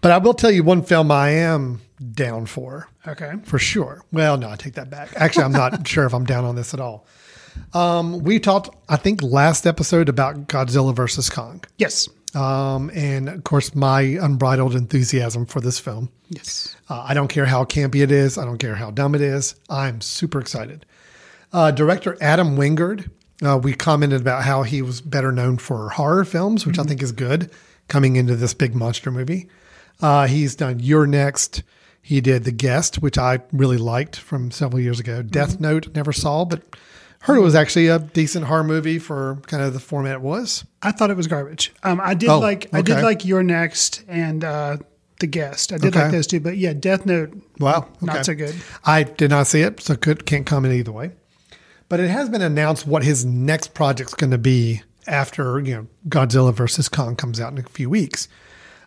But I will tell you one film I am down for. Okay. For sure. Well, no, I take that back. Actually, I'm not sure if I'm down on this at all. Um, we talked, I think, last episode about Godzilla versus Kong. Yes. Um, and, of course, my unbridled enthusiasm for this film. Yes. Uh, I don't care how campy it is. I don't care how dumb it is. I'm super excited. Uh, director Adam Wingard, uh, we commented about how he was better known for horror films, which mm-hmm. I think is good, coming into this big monster movie. Uh, he's done You're Next. He did The Guest, which I really liked from several years ago. Mm-hmm. Death Note, never saw, but heard it was actually a decent horror movie for kind of the format it was. I thought it was garbage. Um, I did oh, like okay. I did like You're Next and uh, The Guest. I did okay. like those two, but yeah, Death Note, wow, okay. not so good. I did not see it, so could, can't comment either way. But it has been announced what his next project's going to be after, you know, Godzilla versus Kong comes out in a few weeks.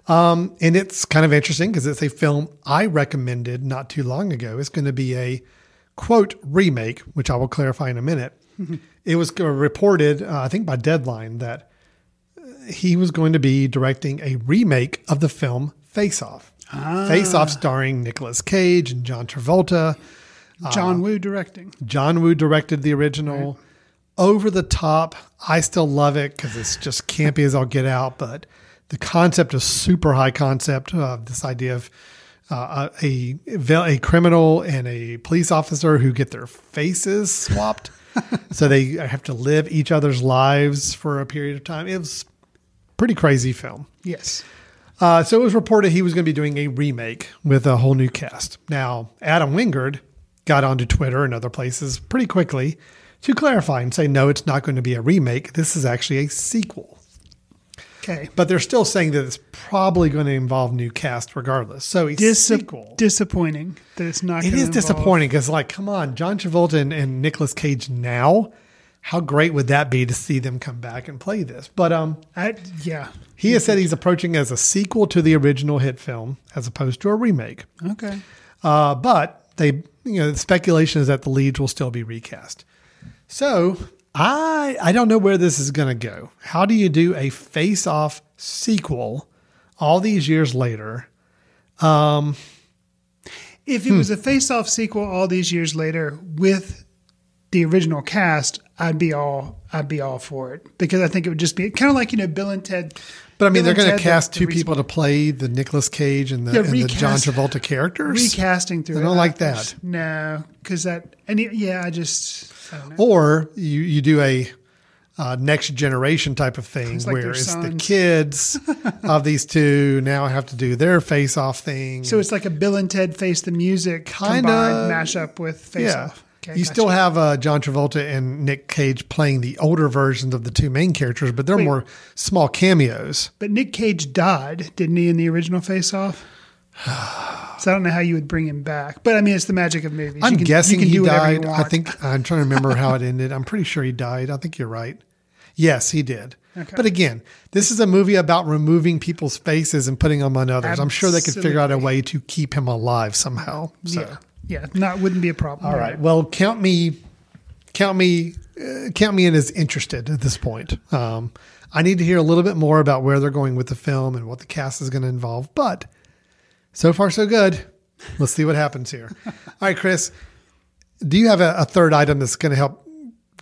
Um, and it's kind of interesting because it's a film I recommended not too long ago. It's going to be a, quote, remake, which I will clarify in a minute. Mm-hmm. It was reported, uh, I think by Deadline, that he was going to be directing a remake of the film Face Off. Ah. Face Off starring Nicolas Cage and John Travolta. John uh, Woo directing. John Woo directed the original. Right. Over the top. I still love it because it's just campy as I'll get out. But the concept is super high concept. Uh, this idea of uh, a a criminal and a police officer who get their faces swapped. So they have to live each other's lives for a period of time. It was a pretty crazy film. Yes. Uh, so it was reported he was going to be doing a remake with a whole new cast. Now, Adam Wingard got onto Twitter and other places pretty quickly to clarify and say, no, it's not going to be a remake. This is actually a sequel. Okay. But they're still saying that it's probably going to involve new cast regardless. So a Dis- sequel. Disappointing that it's not going to It is involve- disappointing because, like, come on, John Travolta and, and Nicolas Cage now, how great would that be to see them come back and play this? But um, I, yeah, he has said he's approaching as a sequel to the original hit film as opposed to a remake. Okay. Uh, but they... You know, the speculation is that the leads will still be recast. So I I don't know where this is going to go. How do you do a face-off sequel all these years later? Um, if it hmm. was a face-off sequel all these years later with the original cast, I'd be all I'd be all for it because I think it would just be kind of like, you know, Bill and Ted. But I mean, Bill they're going to cast the, two the people to play the Nicolas Cage and the, yeah, and recast, the John Travolta characters. Recasting through. I don't like that. No, because that and it, yeah, I just. I don't know. Or you you do a uh, next generation type of thing it's like where it's sons. The kids of these two now have to do their face off thing. So it's like a Bill and Ted Face the Music kind of mashup with Face yeah. Off. Okay, you gotcha. Still have uh, John Travolta and Nick Cage playing the older versions of the two main characters, but they're Wait, more small cameos. But Nick Cage died, didn't he, in the original Face Off? So I don't know how you would bring him back. But, I mean, it's the magic of movies. I'm you can, guessing you can he do died. I think I'm trying to remember how it ended. I'm pretty sure he died. I think you're right. Yes, he did. Okay. But again, this is a movie about removing people's faces and putting them on others. Absolutely. I'm sure they could figure out a way to keep him alive somehow. So. Yeah. Yeah, not wouldn't be a problem. All right. right. Well, count me, count me, uh, count me in as interested at this point. Um, I need to hear a little bit more about where they're going with the film and what the cast is going to involve. But so far, so good. Let's see what happens here. All right, Chris, do you have a, a third item that's going to help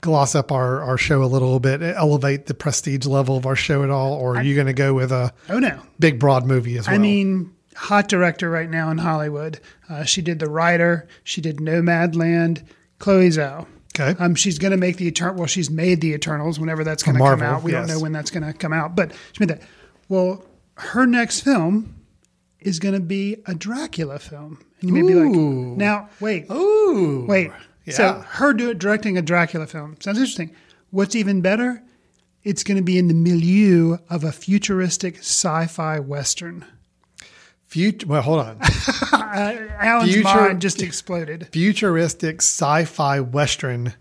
gloss up our, our show a little bit, elevate the prestige level of our show at all? Or are I, you going to go with a oh no big, broad movie as well? I mean... Hot director right now in Hollywood. Uh, she did The Rider. She did Nomadland. Chloe Zhao. Okay. Um, she's going to make the Eternals. Well, she's made the Eternals whenever that's going to come out. We yes. don't know when that's going to come out, but she made that. Well, her next film is going to be a Dracula film. And you Ooh. May be like, now, wait. Ooh. Wait. Yeah. So her do it, directing a Dracula film. Sounds interesting. What's even better? It's going to be in the milieu of a futuristic sci-fi Western. Future, well, hold on. Alan's Future, mind just exploded. Futuristic sci-fi Western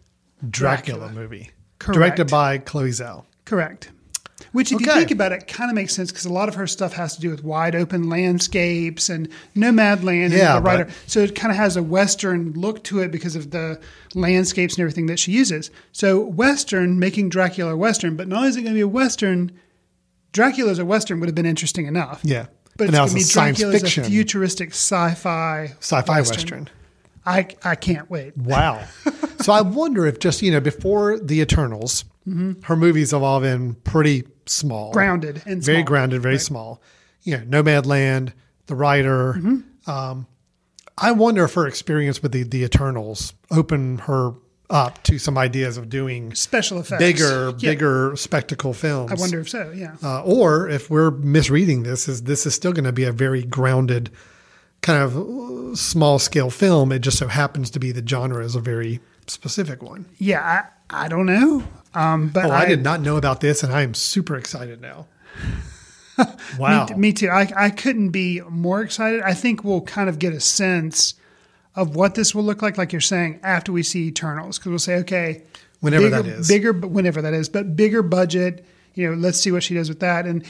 Dracula, Dracula. movie. Correct. Directed by Chloe Zhao. Correct. Which, if okay. you think about it, kind of makes sense because a lot of her stuff has to do with wide open landscapes and Nomadland. Yeah, and the writer. But... So it kind of has a Western look to it because of the landscapes and everything that she uses. So Western, making Dracula a Western, but not only is it going to be a Western, Dracula's a Western would have been interesting enough. Yeah. But and it's going to be science Dracula's fiction. A futuristic sci-fi Sci-fi Western. Western. I, I can't wait. Wow. So I wonder if just, you know, before the Eternals, mm-hmm. her movies have all been pretty small. Grounded and small. Very grounded, very right. small. You know, Nomadland, The Writer. Mm-hmm. Um, I wonder if her experience with the, the Eternals opened her up to some ideas of doing special effects, bigger, yeah. bigger spectacle films. I wonder if so, yeah. Uh, or if we're misreading this, is this is still going to be a very grounded kind of small scale film. It just so happens to be the genre is a very specific one. Yeah, I, I don't know. Um, but oh, I, I did not know about this, and I am super excited now. Wow. me, me too. I, I couldn't be more excited. I think we'll kind of get a sense of what this will look like, like you're saying, after we see Eternals, because we'll say, okay, whenever bigger, that is, bigger, whenever that is, but bigger budget. You know, let's see what she does with that. And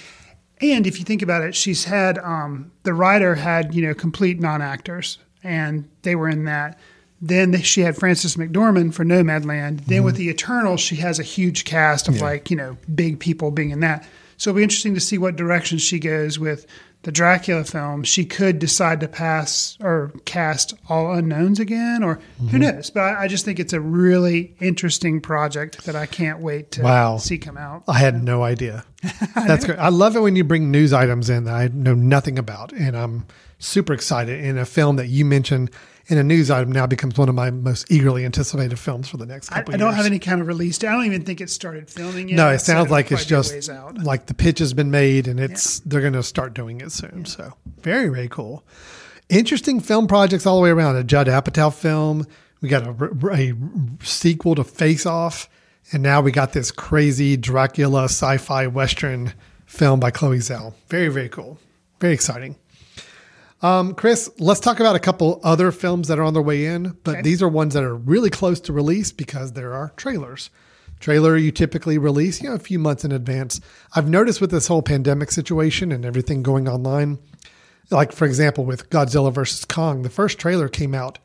and if you think about it, she's had um, The Writer had, you know, complete non-actors, and they were in that. Then she had Frances McDormand for Nomadland. Then mm-hmm. with the Eternals, she has a huge cast of yeah. like, you know, big people being in that. So it'll be interesting to see what direction she goes with the Dracula film. She could decide to pass or cast all unknowns again, or mm-hmm. who knows. But I, I just think it's a really interesting project that I can't wait to wow. see come out. I had no idea. That's great. I love it when you bring news items in that I know nothing about, and I'm super excited. In a film that you mentioned in a news item now becomes one of my most eagerly anticipated films for the next couple I, I years. I don't have any kind of release. I don't even think it started filming yet. No, it sounds like it's just like the pitch has been made, and it's yeah. they're going to start doing it soon. Yeah. So very, very cool. Interesting film projects all the way around. A Judd Apatow film. We got a, a sequel to Face Off. And now we got this crazy Dracula sci-fi Western film by Chloe Zhao. Very, very cool. Very exciting. Um, Chris, let's talk about a couple other films that are on their way in, but okay. these are ones that are really close to release because there are trailers. Trailer you typically release, you know, a few months in advance. I've noticed with this whole pandemic situation and everything going online, like for example, with Godzilla versus Kong, the first trailer came out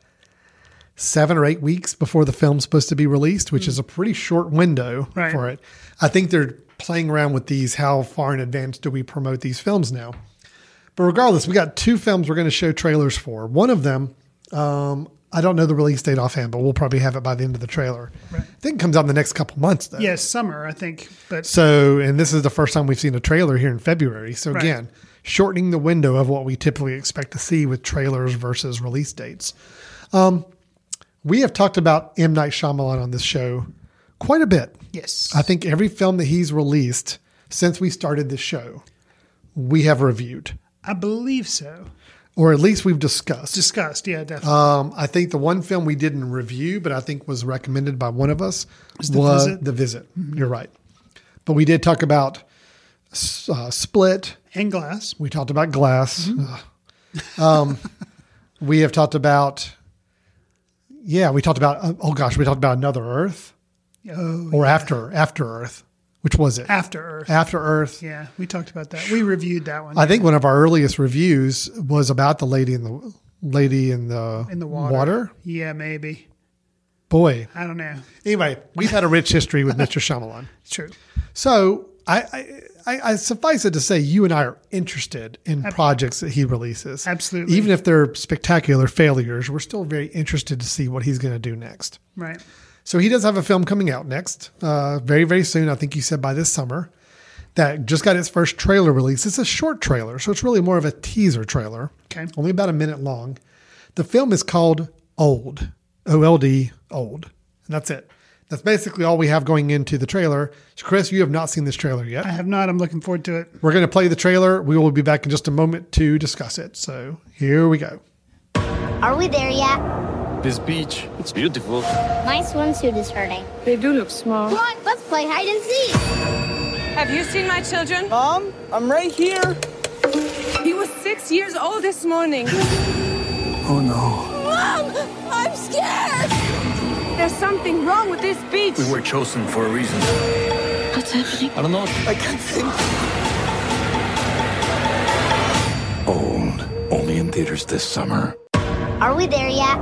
seven or eight weeks before the film's supposed to be released, which mm. is a pretty short window right. for it. I think they're playing around with these. How far in advance do we promote these films now? But regardless, we got two films we're going to show trailers for. One of them, um, I don't know the release date offhand, but we'll probably have it by the end of the trailer. Right. I think it comes out in the next couple months, though. Yeah, summer, I think. But so, and this is the first time we've seen a trailer here in February. So right. again, shortening the window of what we typically expect to see with trailers versus release dates. Um, we have talked about M. Night Shyamalan on this show quite a bit. Yes. I think every film that he's released since we started this show, we have reviewed. I believe so. Or at least we've discussed. Discussed, yeah, definitely. Um, I think the one film we didn't review, but I think was recommended by one of us, was The was Visit. The Visit. Mm-hmm. You're right. But we did talk about uh, Split. And Glass. We talked about Glass. Mm-hmm. Um, we have talked about, yeah, we talked about, oh gosh, we talked about Another Earth. Oh, or yeah. After After Earth. Which was it? After Earth. After Earth. Yeah, we talked about that. We reviewed that one. I yeah. think one of our earliest reviews was about the lady in the lady in the, in the water. water. Yeah, maybe. Boy. I don't know. Anyway, we've had a rich history with Mister Shyamalan. True. So I, I, I suffice it to say you and I are interested in Ab- projects that he releases. Absolutely. Even if they're spectacular failures, we're still very interested to see what he's going to do next. Right. So he does have a film coming out next, uh, very, very soon. I think you said by this summer, that just got its first trailer release. It's a short trailer, so it's really more of a teaser trailer. Okay. Only about a minute long. The film is called Old, O L D, Old. And that's it. That's basically all we have going into the trailer. So Chris, you have not seen this trailer yet. I have not. I'm looking forward to it. We're going to play the trailer. We will be back in just a moment to discuss it. So here we go. Are we there yet? This beach, it's beautiful. My swimsuit is hurting. They do look small. Come on, let's play hide and seek. Have you seen my children? Mom, I'm right here. He was six years old this morning. Oh, no. Mom, I'm scared. There's something wrong with this beach. We were chosen for a reason. But What's happening? I don't know. I can't think. Old. Only in theaters this summer. Are we there yet?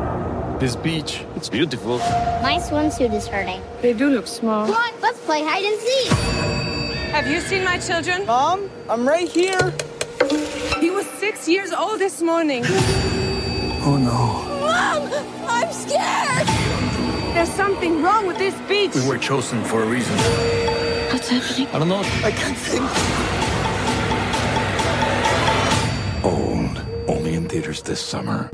This beach. It's beautiful. My swimsuit is hurting. They do look small. Come on, let's play hide and seek. Have you seen my children? Mom, I'm right here. He was six years old this morning. Oh, no. Mom, I'm scared. There's something wrong with this beach. We were chosen for a reason. What's happening? I don't know. I can't think. Old. Only in theaters this summer.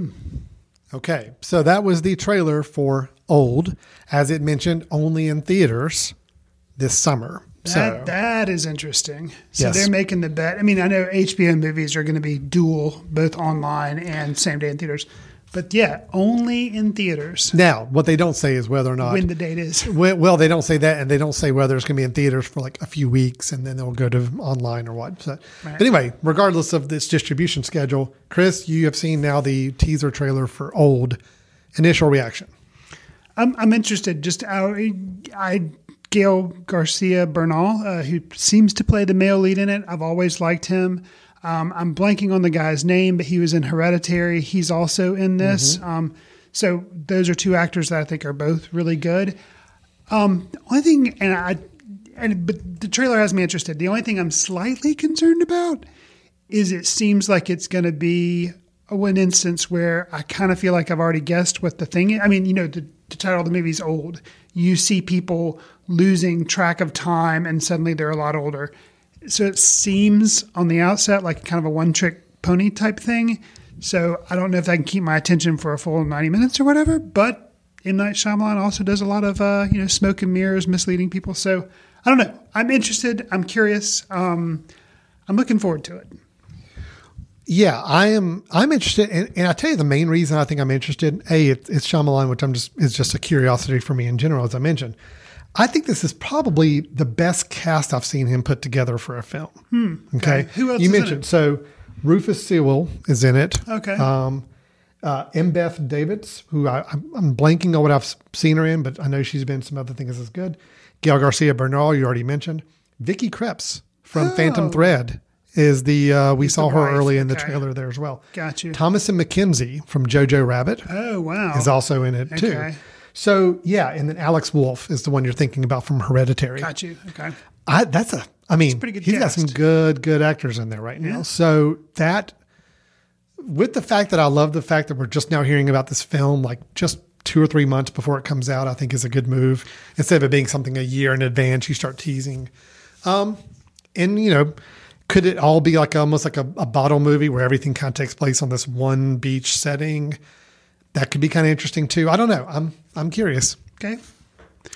Okay, so that was the trailer for Old. As it mentioned, only in theaters this summer. So, that, that is interesting. So yes. They're making the bet. I mean, I know H B O movies are going to be dual, both online and same day in theaters. But yeah, only in theaters. Now, what they don't say is whether or not... When the date is. Well, well they don't say that, and they don't say whether it's going to be in theaters for like a few weeks, and then they'll go to online or what. So, right. But anyway, regardless of this distribution schedule, Chris, you have seen now the teaser trailer for Old. Initial reaction? I'm, I'm interested. Just I... I Gael Garcia Bernal, uh, who seems to play the male lead in it. I've always liked him. Um, I'm blanking on the guy's name, but he was in Hereditary. He's also in this. Mm-hmm. Um, so those are two actors that I think are both really good. Um, the only thing, and I, and but the trailer has me interested. The only thing I'm slightly concerned about is it seems like it's going to be one instance where I kind of feel like I've already guessed what the thing is. I mean, you know, the, the title of the movie is Old. You see people losing track of time and suddenly they're a lot older. So it seems on the outset like kind of a one-trick pony type thing. So I don't know if I can keep my attention for a full ninety minutes or whatever, but M. Night Shyamalan also does a lot of, uh, you know, smoke and mirrors, misleading people. So I don't know. I'm interested. I'm curious. Um, I'm looking forward to it. Yeah, I am. I'm interested, and, and I tell you the main reason I think I'm interested. A, it, it's Shyamalan, which I'm just is just a curiosity for me in general, as I mentioned. I think this is probably the best cast I've seen him put together for a film. Hmm. Okay, okay. Who else? You is mentioned in it? So Rufus Sewell is in it. Okay. Um, uh, M. Beth Davids, who I, I'm, I'm blanking on what I've seen her in, but I know she's been in some other things as good. Gael Garcia Bernal, you already mentioned. Vicky Krieps from oh. Phantom Thread. Is the, uh, we He's saw her early in the okay. trailer there as well. Got you. Thomasin McKenzie from Jojo Rabbit. Oh, wow. Is also in it okay. too. So, yeah. And then Alex Wolff is the one you're thinking about from Hereditary. Got you. Okay. I, that's a, I mean, that's a he's guest. got some good, good actors in there right now. Yeah. So that, with the fact that I love the fact that we're just now hearing about this film, like just two or three months before it comes out, I think is a good move. Instead of it being something a year in advance, you start teasing. Um, and, you know, could it all be like almost like a, a bottle movie where everything kind of takes place on this one beach setting? That could be kind of interesting too. I don't know. I'm I'm curious. Okay.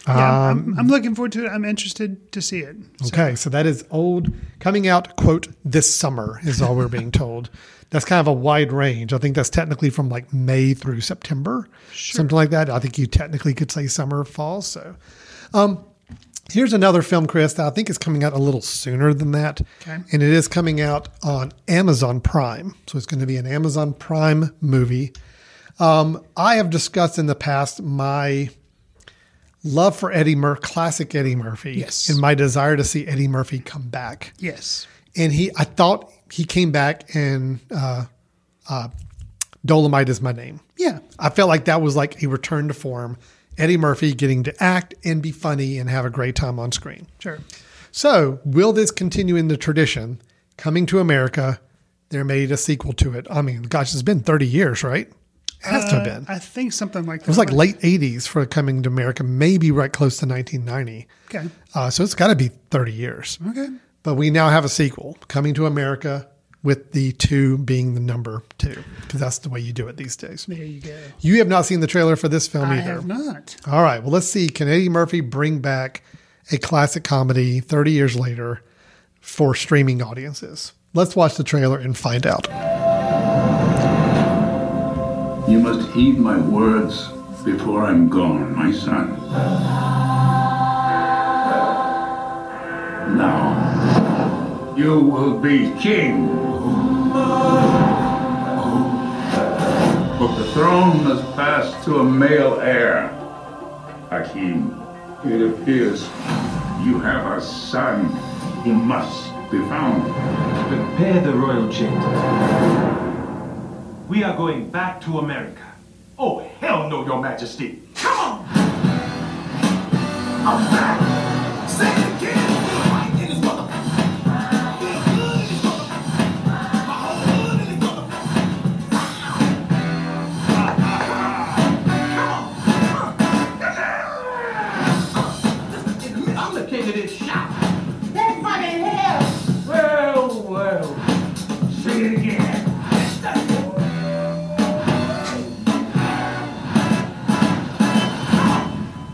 Yeah, um, I'm, I'm looking forward to it. I'm interested to see it. So. Okay, so that is Old, coming out, quote, this summer is all we're being told. That's kind of a wide range. I think that's technically from like May through September, sure. something like that. I think you technically could say summer, fall. So, um, here's another film, Chris, that I think is coming out a little sooner than that. Okay. And it is coming out on Amazon Prime. So it's going to be an Amazon Prime movie. Um, I have discussed in the past my love for Eddie Murphy, classic Eddie Murphy. Yes. And my desire to see Eddie Murphy come back. Yes. And he, I thought he came back in uh, uh, Dolomite Is My Name. Yeah. I felt like that was like a return to form. Eddie Murphy getting to act and be funny and have a great time on screen. Sure. So will this continue in the tradition? Coming to America, they made a sequel to it. I mean, gosh, it's been thirty years, right? It has uh, to have been. I think something like that. It was like late eighties for Coming to America, maybe right close to nineteen ninety. Okay. Uh, so it's got to be thirty years. Okay. But we now have a sequel, Coming to America, with the two being the number two, because that's the way you do it these days. There you go. You have not seen the trailer for this film I either. I have not. All right. Well, let's see. Can Eddie Murphy bring back a classic comedy thirty years later for streaming audiences? Let's watch the trailer and find out. You must heed my words before I'm gone, my son. Now, you will be king. But the throne must pass to a male heir. Hakim, it appears You have a son. He must be found. Prepare the royal chamber. We are going back to America. Oh, hell no, Your Majesty. Come on! I'm back. Say it again.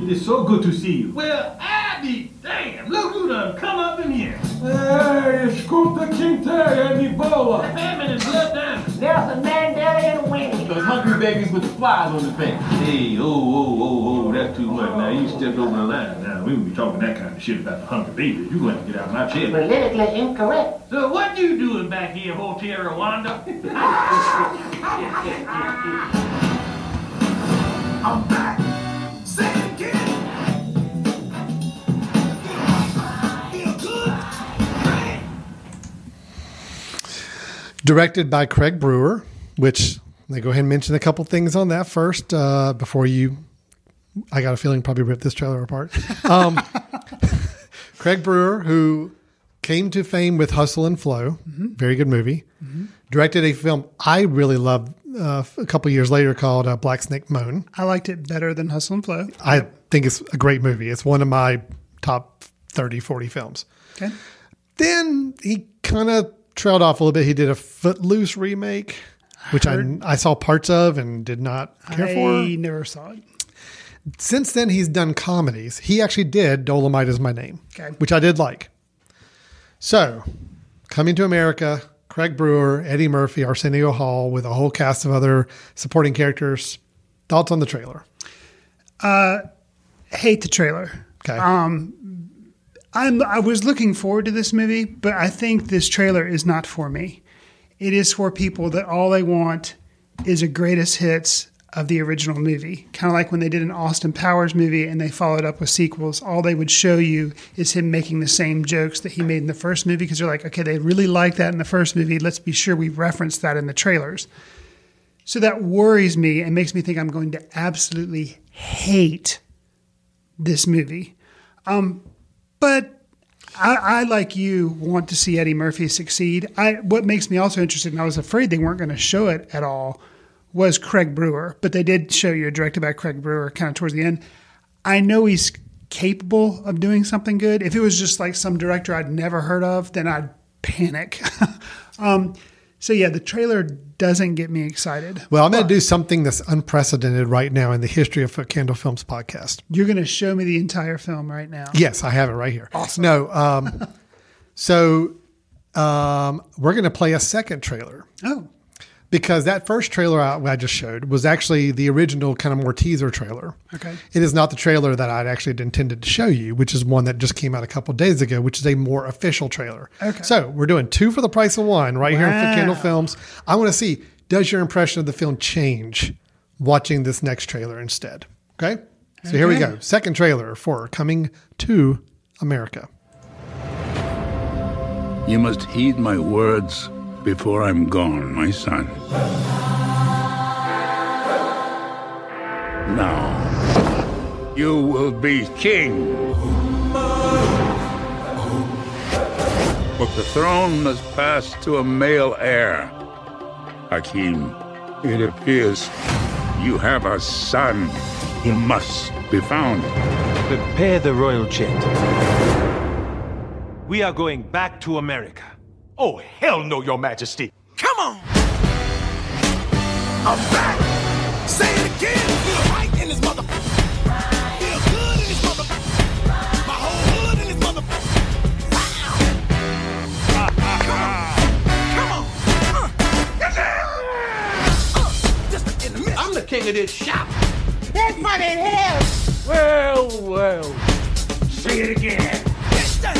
It is so good to see you. Well, I be damn. Look who done come up in here. Hey, it's Cooper King Terry and Ebola. Famine is blood diamonds. Nelson Mandela and Winnie. Those hungry babies with the flies on the back. Hey, oh, oh, oh, oh, that's too much. Oh. Now, you stepped over the line. Now, we would be talking that kind of shit about the hungry babies. You're going to have to get out of my chair. Politically incorrect. So what you doing back here, Hotel Rwanda? I'm back. Directed by Craig Brewer, which they go ahead and mention a couple things on that first uh, before you. I got a feeling probably ripped this trailer apart. Um, Craig Brewer, who came to fame with Hustle and Flow, mm-hmm. very good movie, mm-hmm. directed a film I really loved uh, a couple years later called uh, Black Snake Moan. I liked it better than Hustle and Flow. I think it's a great movie. It's one of my top thirty, forty films. Okay. Then he kind of trailed off a little bit. He did a Footloose remake, which I, I I saw parts of and did not care I for. I never saw it. Since then, he's done comedies. He actually did Dolomite Is My Name, okay. which I did like. So, Coming to America, Craig Brewer, Eddie Murphy, Arsenio Hall, with a whole cast of other supporting characters. Thoughts on the trailer? Uh, hate the trailer. Okay. Um, I'm, I was looking forward to this movie, but I think this trailer is not for me. It is for people that all they want is a greatest hits of the original movie. Kind of like when they did an Austin Powers movie and they followed up with sequels. All they would show you is him making the same jokes that he made in the first movie because they're like, okay, they really liked that in the first movie. Let's be sure we reference that in the trailers. So that worries me and makes me think I'm going to absolutely hate this movie. Um... But I, I, like you, want to see Eddie Murphy succeed. I, what makes me also interested, and I was afraid they weren't going to show it at all, was Craig Brewer. But they did show you, directed by Craig Brewer, kind of towards the end. I know he's capable of doing something good. If it was just like some director I'd never heard of, then I'd panic. um, so, yeah, the trailer doesn't get me excited. Well, I'm going to do something that's unprecedented right now in the history of Footcandle Films podcast. You're going to show me the entire film right now. Yes, I have it right here. Awesome. No, um, so um, we're going to play a second trailer. Oh. Because that first trailer I, I just showed was actually the original kind of more teaser trailer. Okay. It is not the trailer that I'd actually intended to show you, which is one that just came out a couple of days ago, which is a more official trailer. Okay. So we're doing two for the price of one right wow. here in Footcandle Films. I want to see, does your impression of the film change watching this next trailer instead? Okay. So okay. here we go. Second trailer for Coming to America. You must heed my words. Before I'm gone, my son. Now, you will be king. But the throne must pass to a male heir. Hakim, it appears you have a son. He must be found. Prepare the royal chamber. We are going back to America. Oh, hell no, Your Majesty. Come on! I'm back! Say it again! Feel right in this mother... Feel good in this mother... My whole hood in this mother... Wow! Come on! Come on! Uh, yes, uh, uh, just in the middle. I'm the king of this shop! That's funny as hell! Well, well... Say it again! Yes, sir.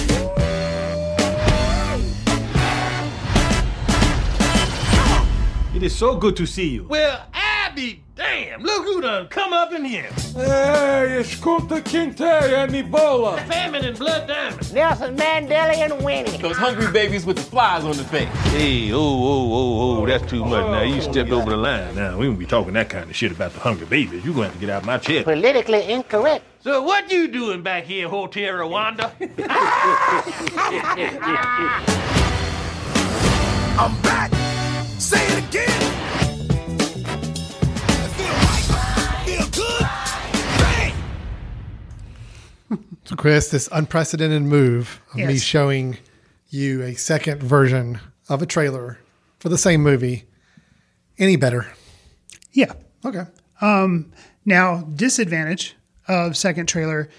It is so good to see you. Well, I be damn. Look who done come up in here. Hey, it's Kunta Kinte and Ebola. Famine and blood diamonds. Nelson Mandela and Winnie. Those hungry babies with the flies on the face. Hey, oh, oh, oh, oh, that's too much. Now, you stepped over the line. Now, we won't be talking that kind of shit about the hungry babies. You're going to have to get out of my chair. Politically incorrect. So what you doing back here, Hotel Rwanda? I'm back. Say it again. So, Chris, this unprecedented move of yes. me showing you a second version of a trailer for the same movie, any better? Yeah. Okay. Um, now, disadvantage of second trailer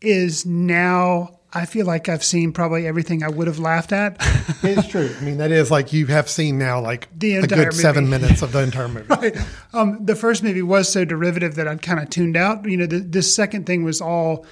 is now I feel like I've seen probably everything I would have laughed at. It's true. I mean, that is like you have seen now like the a good movie. seven minutes of the entire movie. Right. Um, the first movie was so derivative that I kind of tuned out. You know, the, this second thing was all...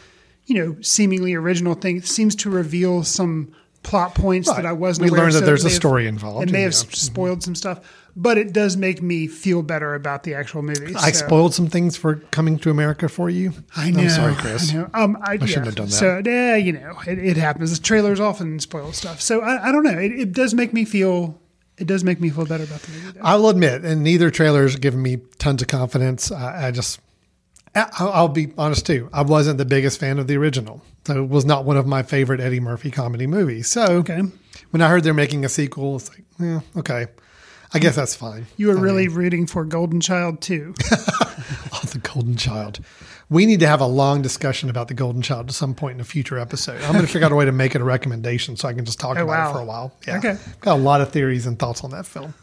you know, seemingly original thing seems to reveal some plot points right. that I wasn't aware of. We learned that so there's a have, story involved. It may have yeah. spoiled mm-hmm. some stuff, but it does make me feel better about the actual movie. I so. spoiled some things for Coming to America for you. I know. I'm sorry, Chris. I, know. Um, I, I yeah. shouldn't have done that. So, yeah, you know, it, it happens. The trailers often spoil stuff. So I, I don't know. It, it does make me feel... It does make me feel better about the movie. Though. I'll admit, and neither trailer's given me tons of confidence. I, I just... I'll be honest too. I wasn't the biggest fan of the original. So it was not one of my favorite Eddie Murphy comedy movies. So okay. when I heard they're making a sequel, it's like, yeah, okay. I guess that's fine. You were I really mean. rooting for Golden Child too. Oh, the Golden Child. We need to have a long discussion about the Golden Child at some point in a future episode. I'm going to figure out a way to make it a recommendation so I can just talk oh, about wow. it for a while. Yeah. Okay. Got a lot of theories and thoughts on that film.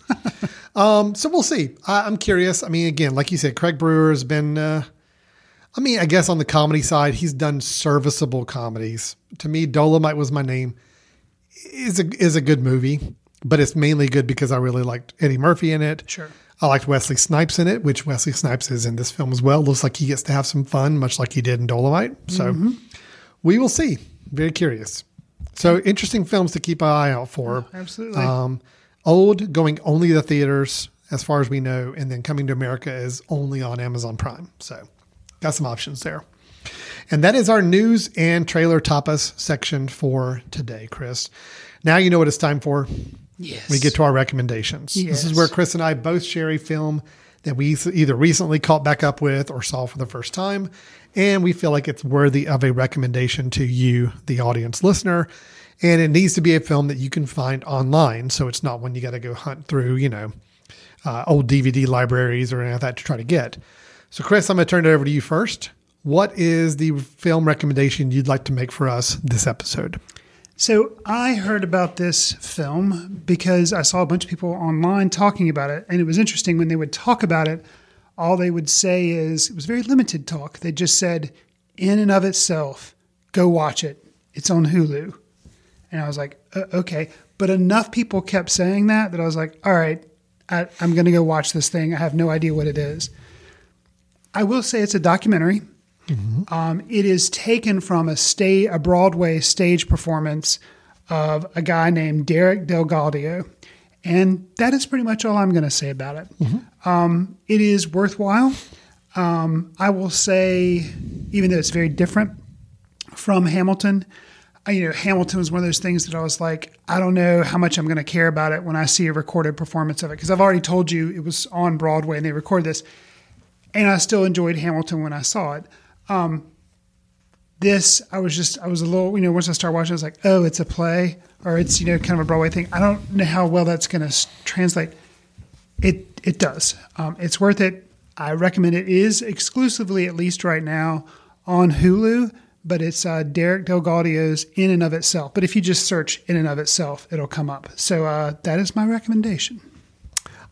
um, so we'll see. I, I'm curious. I mean, again, like you said, Craig Brewer has been... Uh, I mean, I guess on the comedy side, he's done serviceable comedies. To me, Dolomite Was My Name is a is a good movie, but it's mainly good because I really liked Eddie Murphy in it. Sure. I liked Wesley Snipes in it, which Wesley Snipes is in this film as well. Looks like he gets to have some fun, much like he did in Dolomite. So mm-hmm. we will see. Very curious. So interesting films to keep an eye out for. Oh, absolutely. Um, Old going only to the theaters, as far as we know, and then Coming to America is only on Amazon Prime. So... got some options there. And that is our news and trailer tapas section for today, Chris. Now you know what it's time for. Yes. We get to our recommendations. Yes. This is where Chris and I both share a film that we either recently caught back up with or saw for the first time. And we feel like it's worthy of a recommendation to you, the audience listener. And it needs to be a film that you can find online. So it's not one you got to go hunt through, you know, uh, old D V D libraries or anything like that to try to get. So, Chris, I'm going to turn it over to you first. What is the film recommendation you'd like to make for us this episode? So I heard about this film because I saw a bunch of people online talking about it. And it was interesting when they would talk about it, all they would say is, it was very limited talk. They just said, in and of itself, go watch it. It's on Hulu. And I was like, uh, okay. But enough people kept saying that that I was like, all right, I, I'm going to go watch this thing. I have no idea what it is. I will say it's a documentary. Mm-hmm. Um, it is taken from a sta- a Broadway stage performance of a guy named Derek Delgadillo. And that is pretty much all I'm going to say about it. Mm-hmm. Um, it is worthwhile. Um, I will say, even though it's very different from Hamilton, I, you know, Hamilton was one of those things that I was like, I don't know how much I'm going to care about it when I see a recorded performance of it. Because I've already told you it was on Broadway and they recorded this. And I still enjoyed Hamilton when I saw it. Um, this, I was just, I was a little, you know, once I started watching, I was like, oh, it's a play or it's, you know, kind of a Broadway thing. I don't know how well that's going to translate. It it does. Um, it's worth it. I recommend it. It is exclusively, at least right now, on Hulu, but it's uh, Derek Delgadillo's In and of Itself. But if you just search In and of Itself, it'll come up. So uh, that is my recommendation.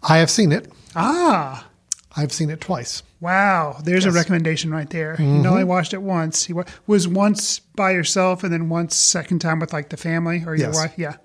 I have seen it. Ah, I've seen it twice. Wow. There's yes. a recommendation right there. Mm-hmm. You know, I watched it once. He was once by yourself and then once second time with like the family or your yes. wife. Yeah.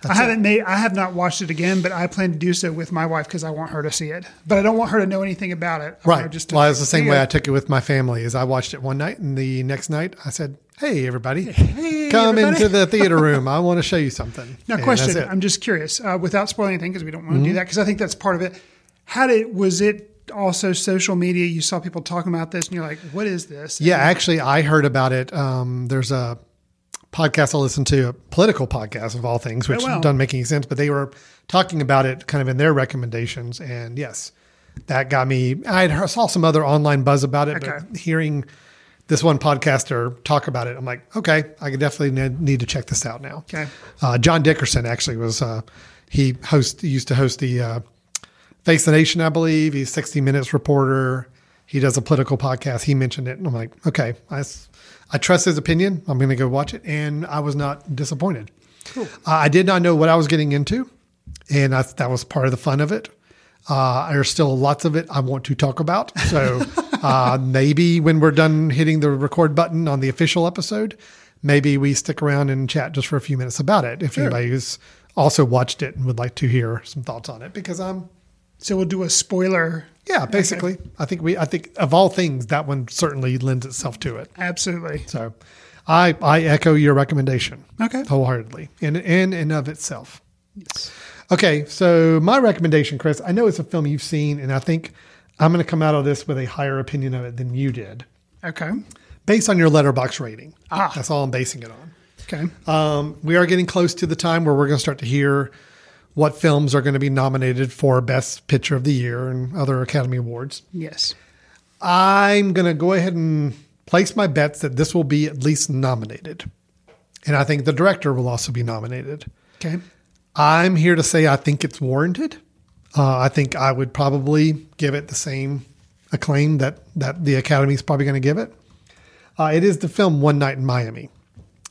That's I haven't it. made, I have not watched it again, but I plan to do so with my wife because I want her to see it, but I don't want her to know anything about it. I right. Just well, it was the same way it. I took it with my family is I watched it one night and the next night I said, hey, everybody, hey, come everybody. into the theater room. I want to show you something. Now and question. I'm just curious uh, without spoiling anything because we don't want to mm-hmm. do that because I think that's part of it. How did, was it, also social media, you saw people talking about this and you're like, what is this? Yeah, and actually I heard about it. Um, there's a podcast I listened to, a political podcast of all things, which oh, well. doesn't make any sense, but they were talking about it kind of in their recommendations. And yes, that got me. I saw some other online buzz about it, okay. but hearing this one podcaster talk about it, I'm like, okay, I definitely need to check this out now. Okay. Uh, John Dickerson actually was, uh, he host, he used to host the, uh, Face the Nation, I believe. He's sixty minutes reporter. He does a political podcast. He mentioned it. And I'm like, okay, I, I trust his opinion. I'm going to go watch it. And I was not disappointed. Cool. Uh, I did not know what I was getting into. And I, that was part of the fun of it. Uh, there's still lots of it I want to talk about. So uh, maybe when we're done hitting the record button on the official episode, maybe we stick around and chat just for a few minutes about it. If sure. anybody who's also watched it and would like to hear some thoughts on it, because I'm, So we'll do a spoiler. Yeah, basically. Okay. I think we. I think of all things, that one certainly lends itself to it. Absolutely. So, I I echo your recommendation. Okay. Wholeheartedly, in in and of itself. Yes. Okay, so my recommendation, Chris. I know it's a film you've seen, and I think I'm going to come out of this with a higher opinion of it than you did. Okay. Based on your Letterboxd rating. Ah. That's all I'm basing it on. Okay. Um, we are getting close to the time where we're going to start to hear what films are going to be nominated for Best Picture of the Year and other Academy Awards. Yes. I'm going to go ahead and place my bets that this will be at least nominated. And I think the director will also be nominated. Okay. I'm here to say I think it's warranted. Uh, I think I would probably give it the same acclaim that, that the Academy is probably going to give it. Uh, it is the film One Night in Miami.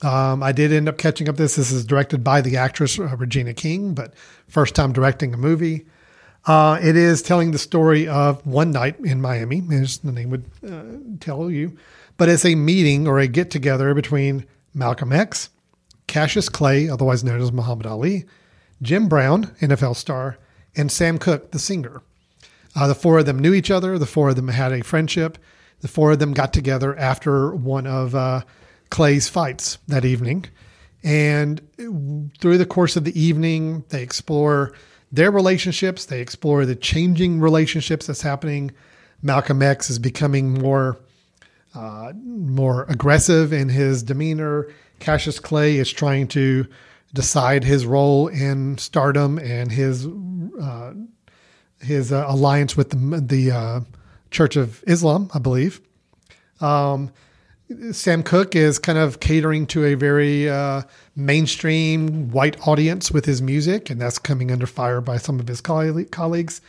Um, I did end up catching up this. This is directed by the actress uh, Regina King, but first time directing a movie. Uh, it is telling the story of one night in Miami, as the name would uh, tell you, but it's a meeting or a get-together between Malcolm X, Cassius Clay, otherwise known as Muhammad Ali, Jim Brown, N F L star, and Sam Cooke, the singer. Uh, the four of them knew each other. The four of them had a friendship. The four of them got together after one of... Uh, Clay's fights that evening. And through the course of the evening, they explore their relationships. They explore the changing relationships that's happening. Malcolm X is becoming more, uh, more aggressive in his demeanor. Cassius Clay is trying to decide his role in stardom and his, uh, his uh, alliance with the, the uh, Church of Islam, I believe. Um, Sam Cooke is kind of catering to a very uh, mainstream white audience with his music, and that's coming under fire by some of his coll- colleagues.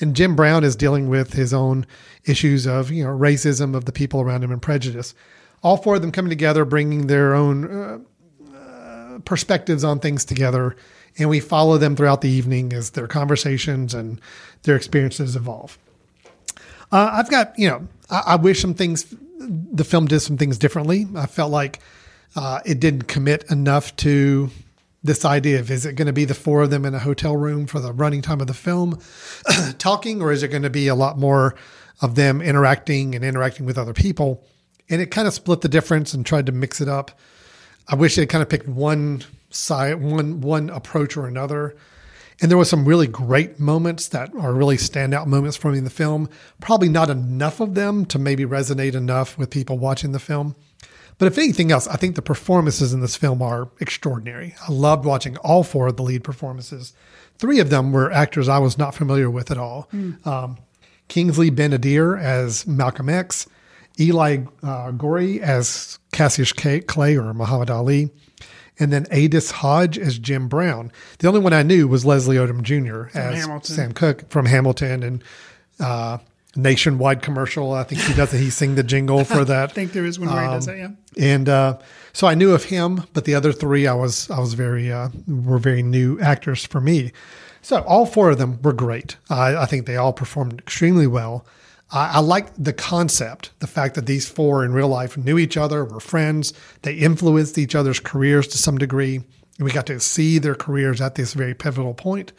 And Jim Brown is dealing with his own issues of, you know, racism of the people around him and prejudice. All four of them coming together, bringing their own uh, uh, perspectives on things together, and we follow them throughout the evening as their conversations and their experiences evolve. Uh, I've got, you know, I, I wish some things... The film did some things differently. I felt like uh, it didn't commit enough to this idea of, is it going to be the four of them in a hotel room for the running time of the film talking, or is it going to be a lot more of them interacting and interacting with other people? And it kind of split the difference and tried to mix it up. I wish they kind of picked one side, one, one approach or another. And there were some really great moments that are really standout moments for me in the film. Probably not enough of them to maybe resonate enough with people watching the film. But if anything else, I think the performances in this film are extraordinary. I loved watching all four of the lead performances. Three of them were actors I was not familiar with at all. Mm. Um, Kingsley Ben-Adir as Malcolm X, Eli uh, Gorey as Cassius Clay or Muhammad Ali, and then Adis Hodge as Jim Brown. The only one I knew was Leslie Odom Junior as Hamilton. Sam Cooke from Hamilton and uh, Nationwide commercial. I think he does it. He sing the jingle for that. I think there is one where um, he does that, yeah. And uh, so I knew of him, but the other three I was I was very uh, were very new actors for me. So all four of them were great. I, I think they all performed extremely well. I liked the concept, the fact that these four in real life knew each other, were friends. They influenced each other's careers to some degree. And we got to see their careers at this very pivotal point.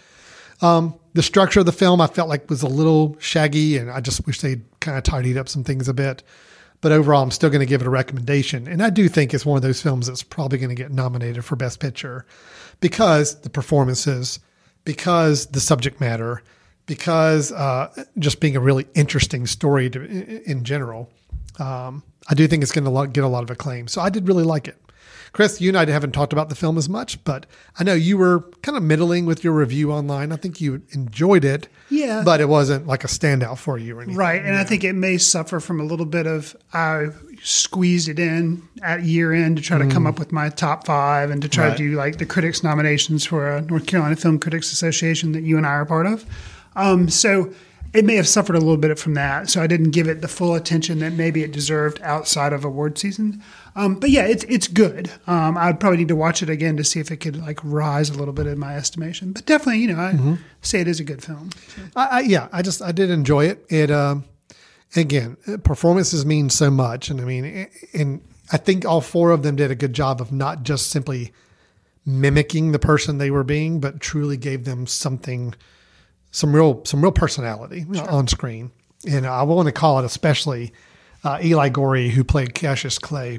Um, the structure of the film I felt like was a little shaggy, and I just wish they'd kind of tidied up some things a bit. But overall, I'm still going to give it a recommendation. And I do think it's one of those films that's probably going to get nominated for Best Picture because the performances, because the subject matter, because uh, just being a really interesting story to, in, in general. Um, I do think it's going to get a lot of acclaim. So I did really like it. Chris, you and I haven't talked about the film as much, but I know you were kind of middling with your review online. I think you enjoyed it, yeah, but it wasn't like a standout for you or anything. Right, and yeah. I think it may suffer from a little bit of I squeezed it in at year end to try mm. to come up with my top five and to try right. to do like the critics nominations for a North Carolina Film Critics Association that you and I are part of. Um, so it may have suffered a little bit from that. So I didn't give it the full attention that maybe it deserved outside of award season. Um, but yeah, it's it's good. Um, I'd probably need to watch it again to see if it could like rise a little bit in my estimation. But definitely, you know, I mm-hmm. say it is a good film. So. I, I, yeah, I just I did enjoy it. It um, again, performances mean so much, and I mean, and I think all four of them did a good job of not just simply mimicking the person they were being, but truly gave them something, some real some real personality sure. on screen. And I want to call it especially uh, Eli Gorey, who played Cassius Clay.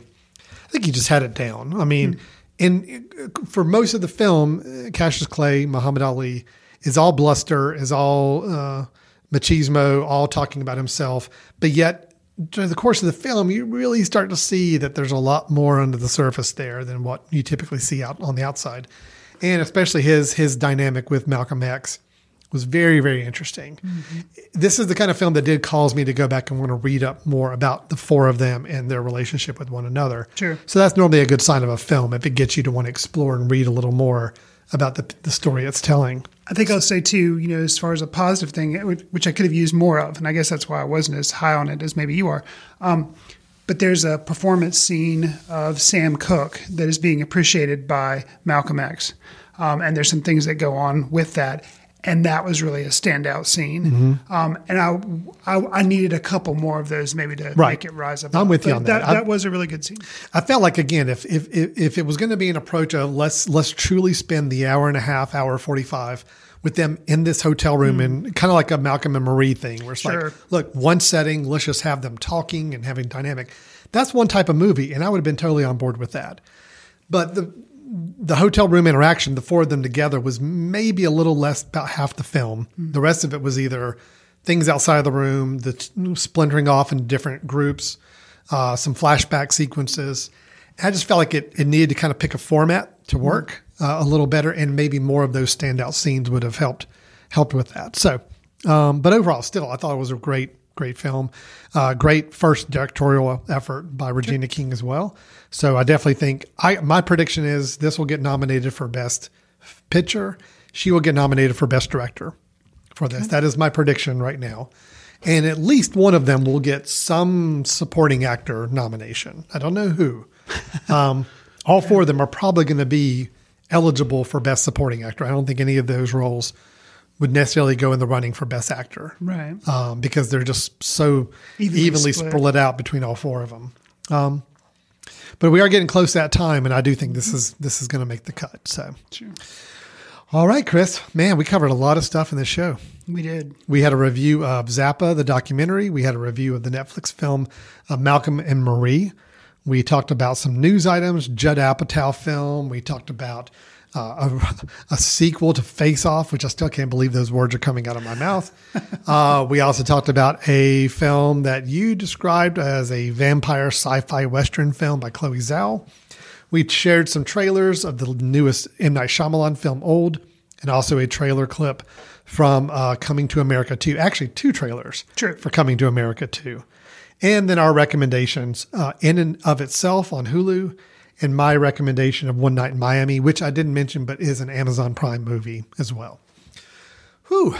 I think he just had it down. I mean, in mm-hmm. for most of the film, Cassius Clay, Muhammad Ali, is all bluster, is all uh, machismo, all talking about himself. But yet, during the course of the film, you really start to see that there's a lot more under the surface there than what you typically see out on the outside. And especially his his dynamic with Malcolm X was very, very interesting. Mm-hmm. This is the kind of film that did cause me to go back and want to read up more about the four of them and their relationship with one another. Sure. So that's normally a good sign of a film if it gets you to want to explore and read a little more about the, the story it's telling. I think I'll say too, you know, as far as a positive thing, which I could have used more of, and I guess that's why I wasn't as high on it as maybe you are. Um, but there's a performance scene of Sam Cooke that is being appreciated by Malcolm X. Um, and there's some things that go on with that. And that was really a standout scene. Mm-hmm. Um, and I, I I needed a couple more of those maybe to right. make it rise up. I'm with but you on that. That, that I, was a really good scene. I felt like, again, if if if it was going to be an approach of let's, let's truly spend the hour and a half, hour forty-five with them in this hotel room mm-hmm. and kind of like a Malcolm and Marie thing where it's sure. like, look, one setting, let's just have them talking and having dynamic. That's one type of movie. And I would have been totally on board with that. But the The hotel room interaction, the four of them together, was maybe a little less about half the film. Mm. The rest of it was either things outside of the room, the t- splintering off in different groups, uh, some flashback sequences. I just felt like it, it needed to kind of pick a format to work uh, a little better, and maybe more of those standout scenes would have helped helped with that. So, um, but overall, still, I thought it was a great, great film. Uh, great first directorial effort by Regina sure. King as well. So I definitely think I, my prediction is this will get nominated for Best Picture. She will get nominated for Best Director for this. Okay. That is my prediction right now. And at least one of them will get some supporting actor nomination. I don't know who. Um, all four of them are probably going to be eligible for Best Supporting Actor. I don't think any of those roles would necessarily go in the running for Best Actor. Right. Um, because they're just so evenly, evenly split. split out between all four of them. Um, but we are getting close to that time, and I do think this is this is going to make the cut. So, sure. All right, Chris. Man, we covered a lot of stuff in this show. We did. We had a review of Zappa, the documentary. We had a review of the Netflix film uh, Malcolm and Marie. We talked about some news items, Judd Apatow film. We talked about Uh, a, a sequel to Face Off, which I still can't believe those words are coming out of my mouth. Uh, we also talked about a film that you described as a vampire sci-fi Western film by Chloe Zhao. We shared some trailers of the newest M. Night Shyamalan film, Old, and also a trailer clip from uh, Coming to America two. Actually, two trailers True. for Coming to America two. And then our recommendations uh, in and of itself on Hulu, and my recommendation of One Night in Miami, which I didn't mention, but is an Amazon Prime movie as well. Whew,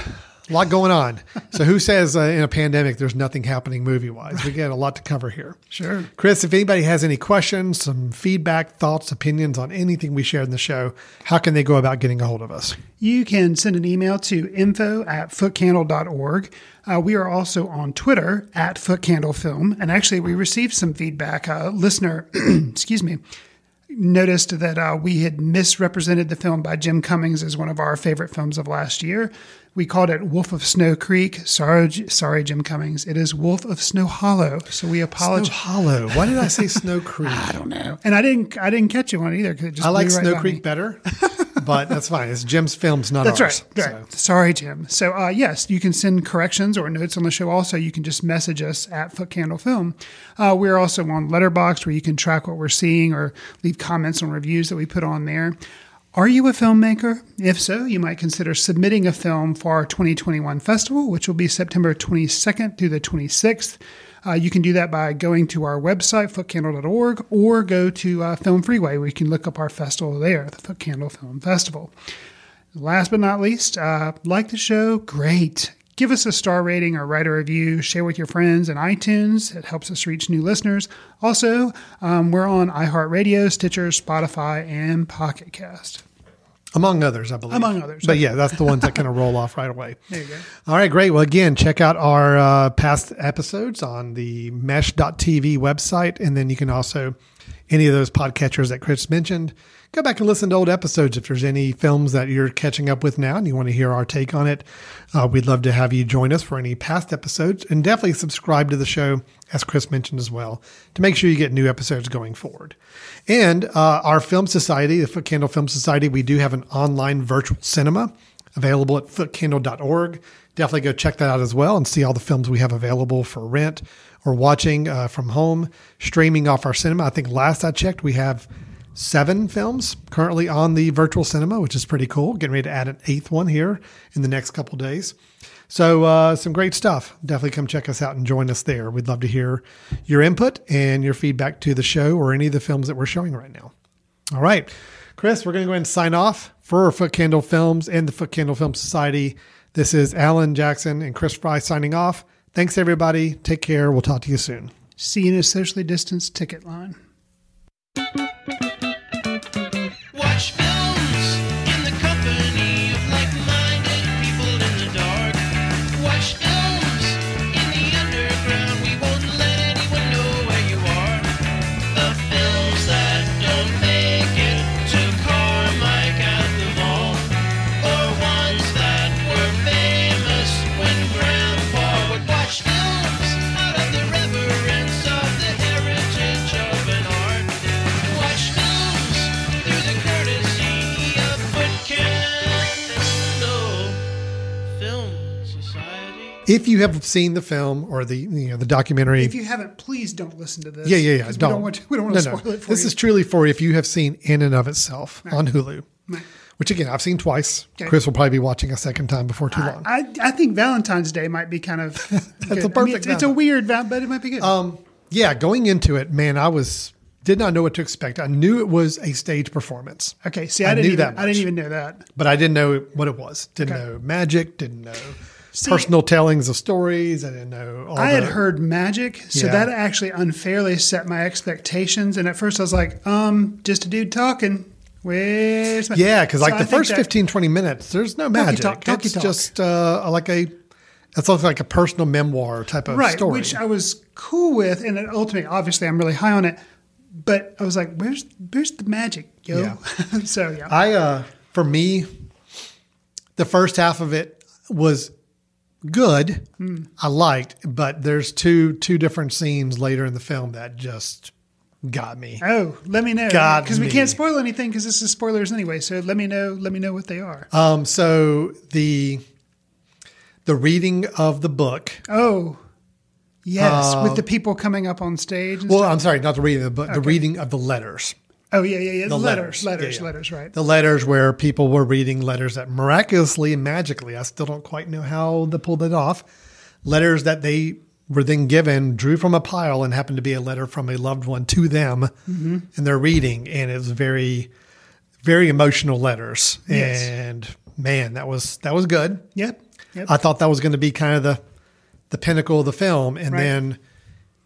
a lot going on. So who says uh, in a pandemic there's nothing happening movie-wise? We got a lot to cover here. Sure. Chris, if anybody has any questions, some feedback, thoughts, opinions on anything we shared in the show, how can they go about getting a hold of us? You can send an email to info at footcandle dot org. Uh, we are also on Twitter at footcandlefilm. And actually, we received some feedback. A listener, excuse me, noticed that uh, we had misrepresented the film by Jim Cummings as one of our favorite films of last year. We called it Wolf of Snow Creek. Sorry, sorry, Jim Cummings. It is Wolf of Snow Hollow. So we apologize. Snow Hollow. Why did I say Snow Creek? I don't know. And I didn't. I didn't catch it one either. Cause it just I like right Snow Creek me. better. but that's fine. It's Jim's films, not that's ours. That's right. right. So. Sorry, Jim. So, uh, yes, you can send corrections or notes on the show. Also, you can just message us at Footcandle Film. Uh, we're also on Letterboxd, where you can track what we're seeing or leave comments on reviews that we put on there. Are you a filmmaker? If so, you might consider submitting a film for our twenty twenty-one festival, which will be September twenty-second through the twenty-sixth. Uh, you can do that by going to our website, footcandle dot org, or go to uh, Film Freeway, where you can look up our festival there, the Footcandle Film Festival. Last but not least, uh, like the show? Great. Give us a star rating or write a review. Share with your friends on iTunes. It helps us reach new listeners. Also, um, we're on iHeartRadio, Stitcher, Spotify, and Pocket Cast. Among others, I believe. Among others. But yeah, that's the ones that kind of roll off right away. There you go. All right, great. Well, again, check out our uh, past episodes on the Mesh dot T V website. And then you can also, any of those podcatchers that Chris mentioned, go back and listen to old episodes if there's any films that you're catching up with now and you want to hear our take on it. Uh, we'd love to have you join us for any past episodes, and definitely subscribe to the show, as Chris mentioned as well, to make sure you get new episodes going forward. And uh, our Film Society, the Footcandle Film Society, we do have an online virtual cinema available at footcandle dot org. Definitely go check that out as well and see all the films we have available for rent or watching uh, from home, streaming off our cinema. I think last I checked, we have seven films currently on the virtual cinema, which is pretty cool. Getting ready to add an eighth one here in the next couple days. So uh, some great stuff. Definitely come check us out and join us there. We'd love to hear your input and your feedback to the show or any of the films that we're showing right now. All right, Chris, we're going to go ahead and sign off for Footcandle Films and the Footcandle Film Society. This is Alan Jackson and Chris Fry signing off. Thanks, everybody. Take care. We'll talk to you soon. See you in a socially distanced ticket line. If you have seen the film or the you know, the documentary, if you haven't, please don't listen to this. Yeah, yeah, yeah. Don't. We don't want to, we don't want to no, spoil no. it for this you. This is truly for if you have seen In and of Itself right. on Hulu, right. which again I've seen twice. Okay. Chris will probably be watching a second time before too long. I, I, I think Valentine's Day might be kind of that's a perfect. I mean, it's, it's a weird, but it might be good. Um, yeah, going into it, man, I was did not know what to expect. I knew it was a stage performance. Okay, see, I, I didn't knew even, that. Much. I didn't even know that, but I didn't know what it was. Didn't okay. know magic. Didn't know. See, personal tellings of stories. I didn't know. All I the, had heard magic, so yeah. that actually unfairly set my expectations. And at first I was like, um, just a dude talking. Where's my... Yeah, because like so the I first fifteen, twenty minutes, there's no magic. Talk, talk, it's talk. just uh, like a... It's like a personal memoir type of right, story. Right, which I was cool with. And ultimately, obviously, I'm really high on it. But I was like, where's, where's the magic, yo? Yeah. so, yeah. I, uh, for me, the first half of it was... Good, mm. I liked, but there's two two different scenes later in the film that just got me. Oh, let me know, because we can't spoil anything because this is spoilers anyway. So let me know, let me know what they are. Um, so the the reading of the book. Oh, yes, um, with the people coming up on stage. And well, stuff. I'm sorry, not the reading of the book, okay. the reading of the letters. Oh, yeah, yeah, yeah. The letters, letters, letters, yeah, yeah. letters, right. The letters where people were reading letters that miraculously and magically, I still don't quite know how they pulled it off, letters that they were then given, drew from a pile and happened to be a letter from a loved one to them mm-hmm. and they're reading. And it was very, very emotional letters. Yes. And man, that was that was good. Yep. yep. I thought that was going to be kind of the, the pinnacle of the film. And right. then...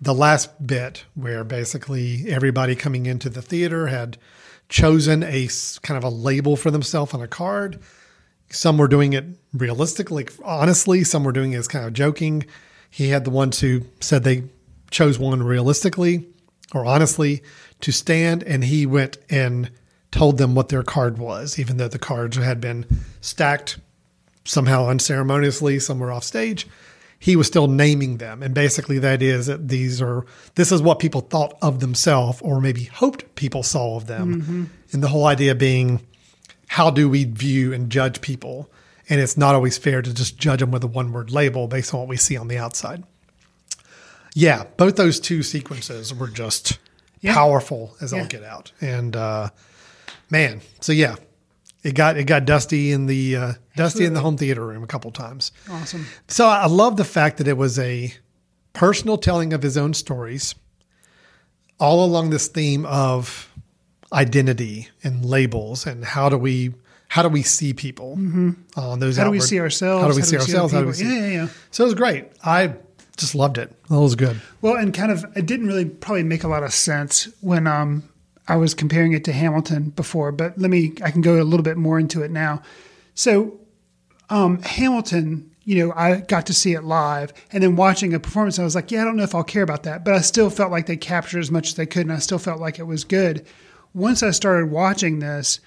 The last bit where basically everybody coming into the theater had chosen a kind of a label for themselves on a card. Some were doing it realistically, honestly. Some were doing it as kind of joking. He had the ones who said they chose one realistically or honestly to stand, and he went and told them what their card was, even though the cards had been stacked somehow unceremoniously somewhere off stage. He was still naming them. And basically that is that these are, this is what people thought of themselves or maybe hoped people saw of them. Mm-hmm. And the whole idea being, how do we view and judge people? And it's not always fair to just judge them with a one-word label based on what we see on the outside. Yeah, both those two sequences were just yeah. powerful as yeah. all get out. And uh, man, so yeah, it got it got dusty in the uh, dusty in the home theater room a couple times. Awesome. So I love the fact that it was a personal telling of his own stories, all along this theme of identity and labels and how do we how do we see people mm-hmm. on those how outward, do we see ourselves how do we how see do we ourselves see how do we see yeah yeah yeah. So it was great. I just loved it. That was good. Well, and kind of, it didn't really probably make a lot of sense when um, I was comparing it to Hamilton before, but let me, I can go a little bit more into it now. So um, Hamilton, you know, I got to see it live, and then watching a performance, I was like, yeah, I don't know if I'll care about that, but I still felt like they captured as much as they could. And I still felt like it was good. Once I started watching this,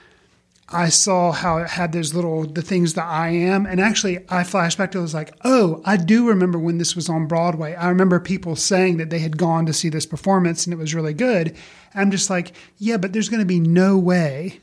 I saw how it had those little, the things that I am. And actually, I flashed back to it. I was like, oh, I do remember when this was on Broadway. I remember people saying that they had gone to see this performance and it was really good. And I'm just like, yeah, but there's going to be no way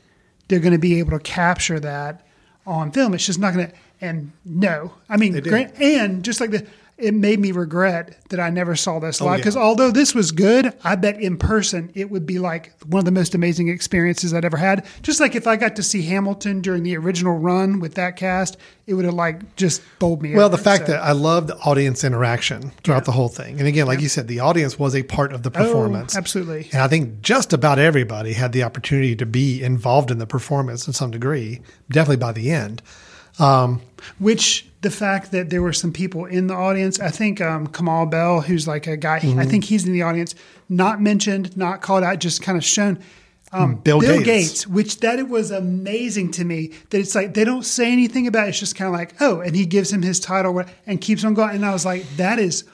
they're going to be able to capture that on film. It's just not going to, and no. I mean, great, and just like the, it made me regret that I never saw this live. Because oh, yeah. although this was good, I bet in person it would be like one of the most amazing experiences I'd ever had. Just like if I got to see Hamilton during the original run with that cast, it would have like just bowled me. Well, over, the fact so. that I loved the audience interaction throughout yeah. the whole thing. And again, like yeah. you said, the audience was a part of the performance. Oh, absolutely. And I think just about everybody had the opportunity to be involved in the performance in some degree, definitely by the end. Um, Which the fact that there were some people in the audience, I think um, Kamal Bell, who's like a guy, mm-hmm. I think he's in the audience, not mentioned, not called out, just kind of shown. Um, Bill, Bill Gates. Gates, which that it was amazing to me that it's like they don't say anything about it. It's just kind of like, oh, and he gives him his title and keeps on going. And I was like, that is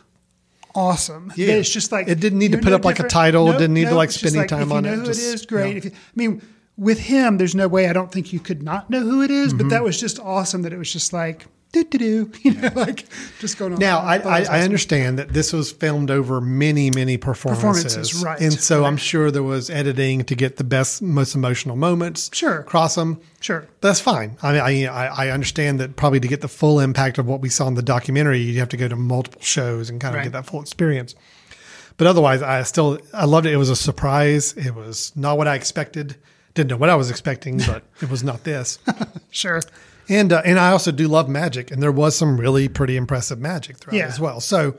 awesome. Yeah. It's just like it didn't need to put no up different. like a title. Nope, it didn't need nope, to like spending like, time if on you know it. Who just, it is great. No. If you, I mean. With him, there's no way I don't think you could not know who it is, mm-hmm. but that was just awesome that it was just like, do-do-do, you know, like just going on. Now, I, I, awesome. I understand that this was filmed over many, many performances. Performances, right. And so right. I'm sure there was editing to get the best, most emotional moments. Sure. Cross them. Sure. That's fine. I mean, I, I understand that probably to get the full impact of what we saw in the documentary, you have to go to multiple shows and kind of right. get that full experience. But otherwise, I still, I loved it. It was a surprise. It was not what I expected. Didn't know what I was expecting, but it was not this. Sure. And uh, and I also do love magic, and there was some really pretty impressive magic throughout yeah. as well. So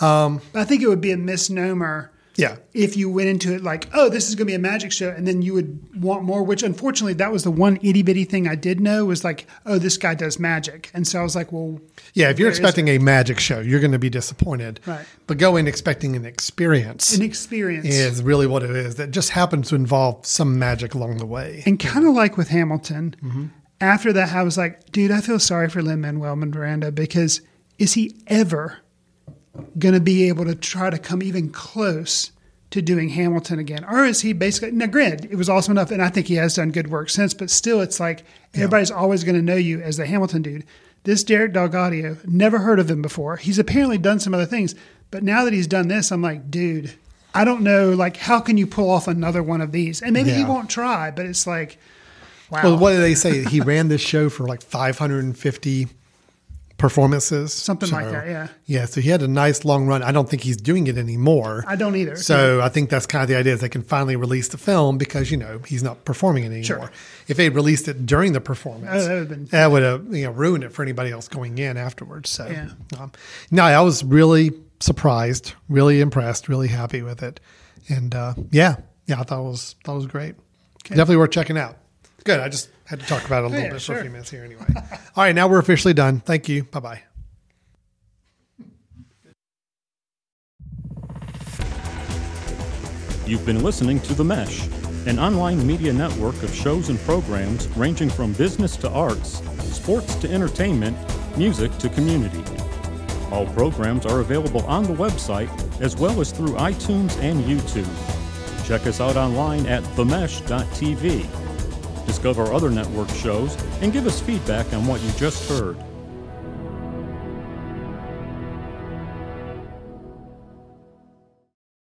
um, I think it would be a misnomer yeah. if you went into it like, oh, this is going to be a magic show, and then you would want more, which unfortunately that was the one itty-bitty thing I did know was like, oh, this guy does magic. And so I was like, well. Yeah, if you're expecting a magic show, you're going to be disappointed. Right. But go in expecting an experience. An experience. Is really what it is. That just happens to involve some magic along the way. And kind of like with Hamilton, mm-hmm. after that, I was like, dude, I feel sorry for Lin-Manuel Miranda because is he ever going to be able to try to come even close to doing Hamilton again? Or is he basically, now granted, it was awesome enough, and I think he has done good work since, but still it's like yeah. everybody's always going to know you as the Hamilton dude. This Derek Delgadio, never heard of him before. He's apparently done some other things, but now that he's done this, I'm like, dude, I don't know, like, how can you pull off another one of these? And maybe yeah. he won't try, but it's like, wow. Well, what do they say? He ran this show for like five hundred fifty performances. Something so, like that, yeah. Yeah, so he had a nice long run. I don't think he's doing it anymore. I don't either. So yeah. I think that's kind of the idea is they can finally release the film because, you know, he's not performing it anymore. Sure. If they released it during the performance, oh, that would have been, that would have you know, ruined it for anybody else going in afterwards. So yeah. um, no, I was really surprised, really impressed, really happy with it. And uh, yeah, yeah, I thought it was, thought it was great. Okay. Definitely worth checking out. Good. I just had to talk about it a little yeah, bit sure. for a few minutes here anyway. All right. Now we're officially done. Thank you. Bye-bye. You've been listening to The Mesh, an online media network of shows and programs ranging from business to arts, sports to entertainment, music to community. All programs are available on the website as well as through iTunes and YouTube. Check us out online at the mesh dot t v. Discover other network shows, and give us feedback on what you just heard.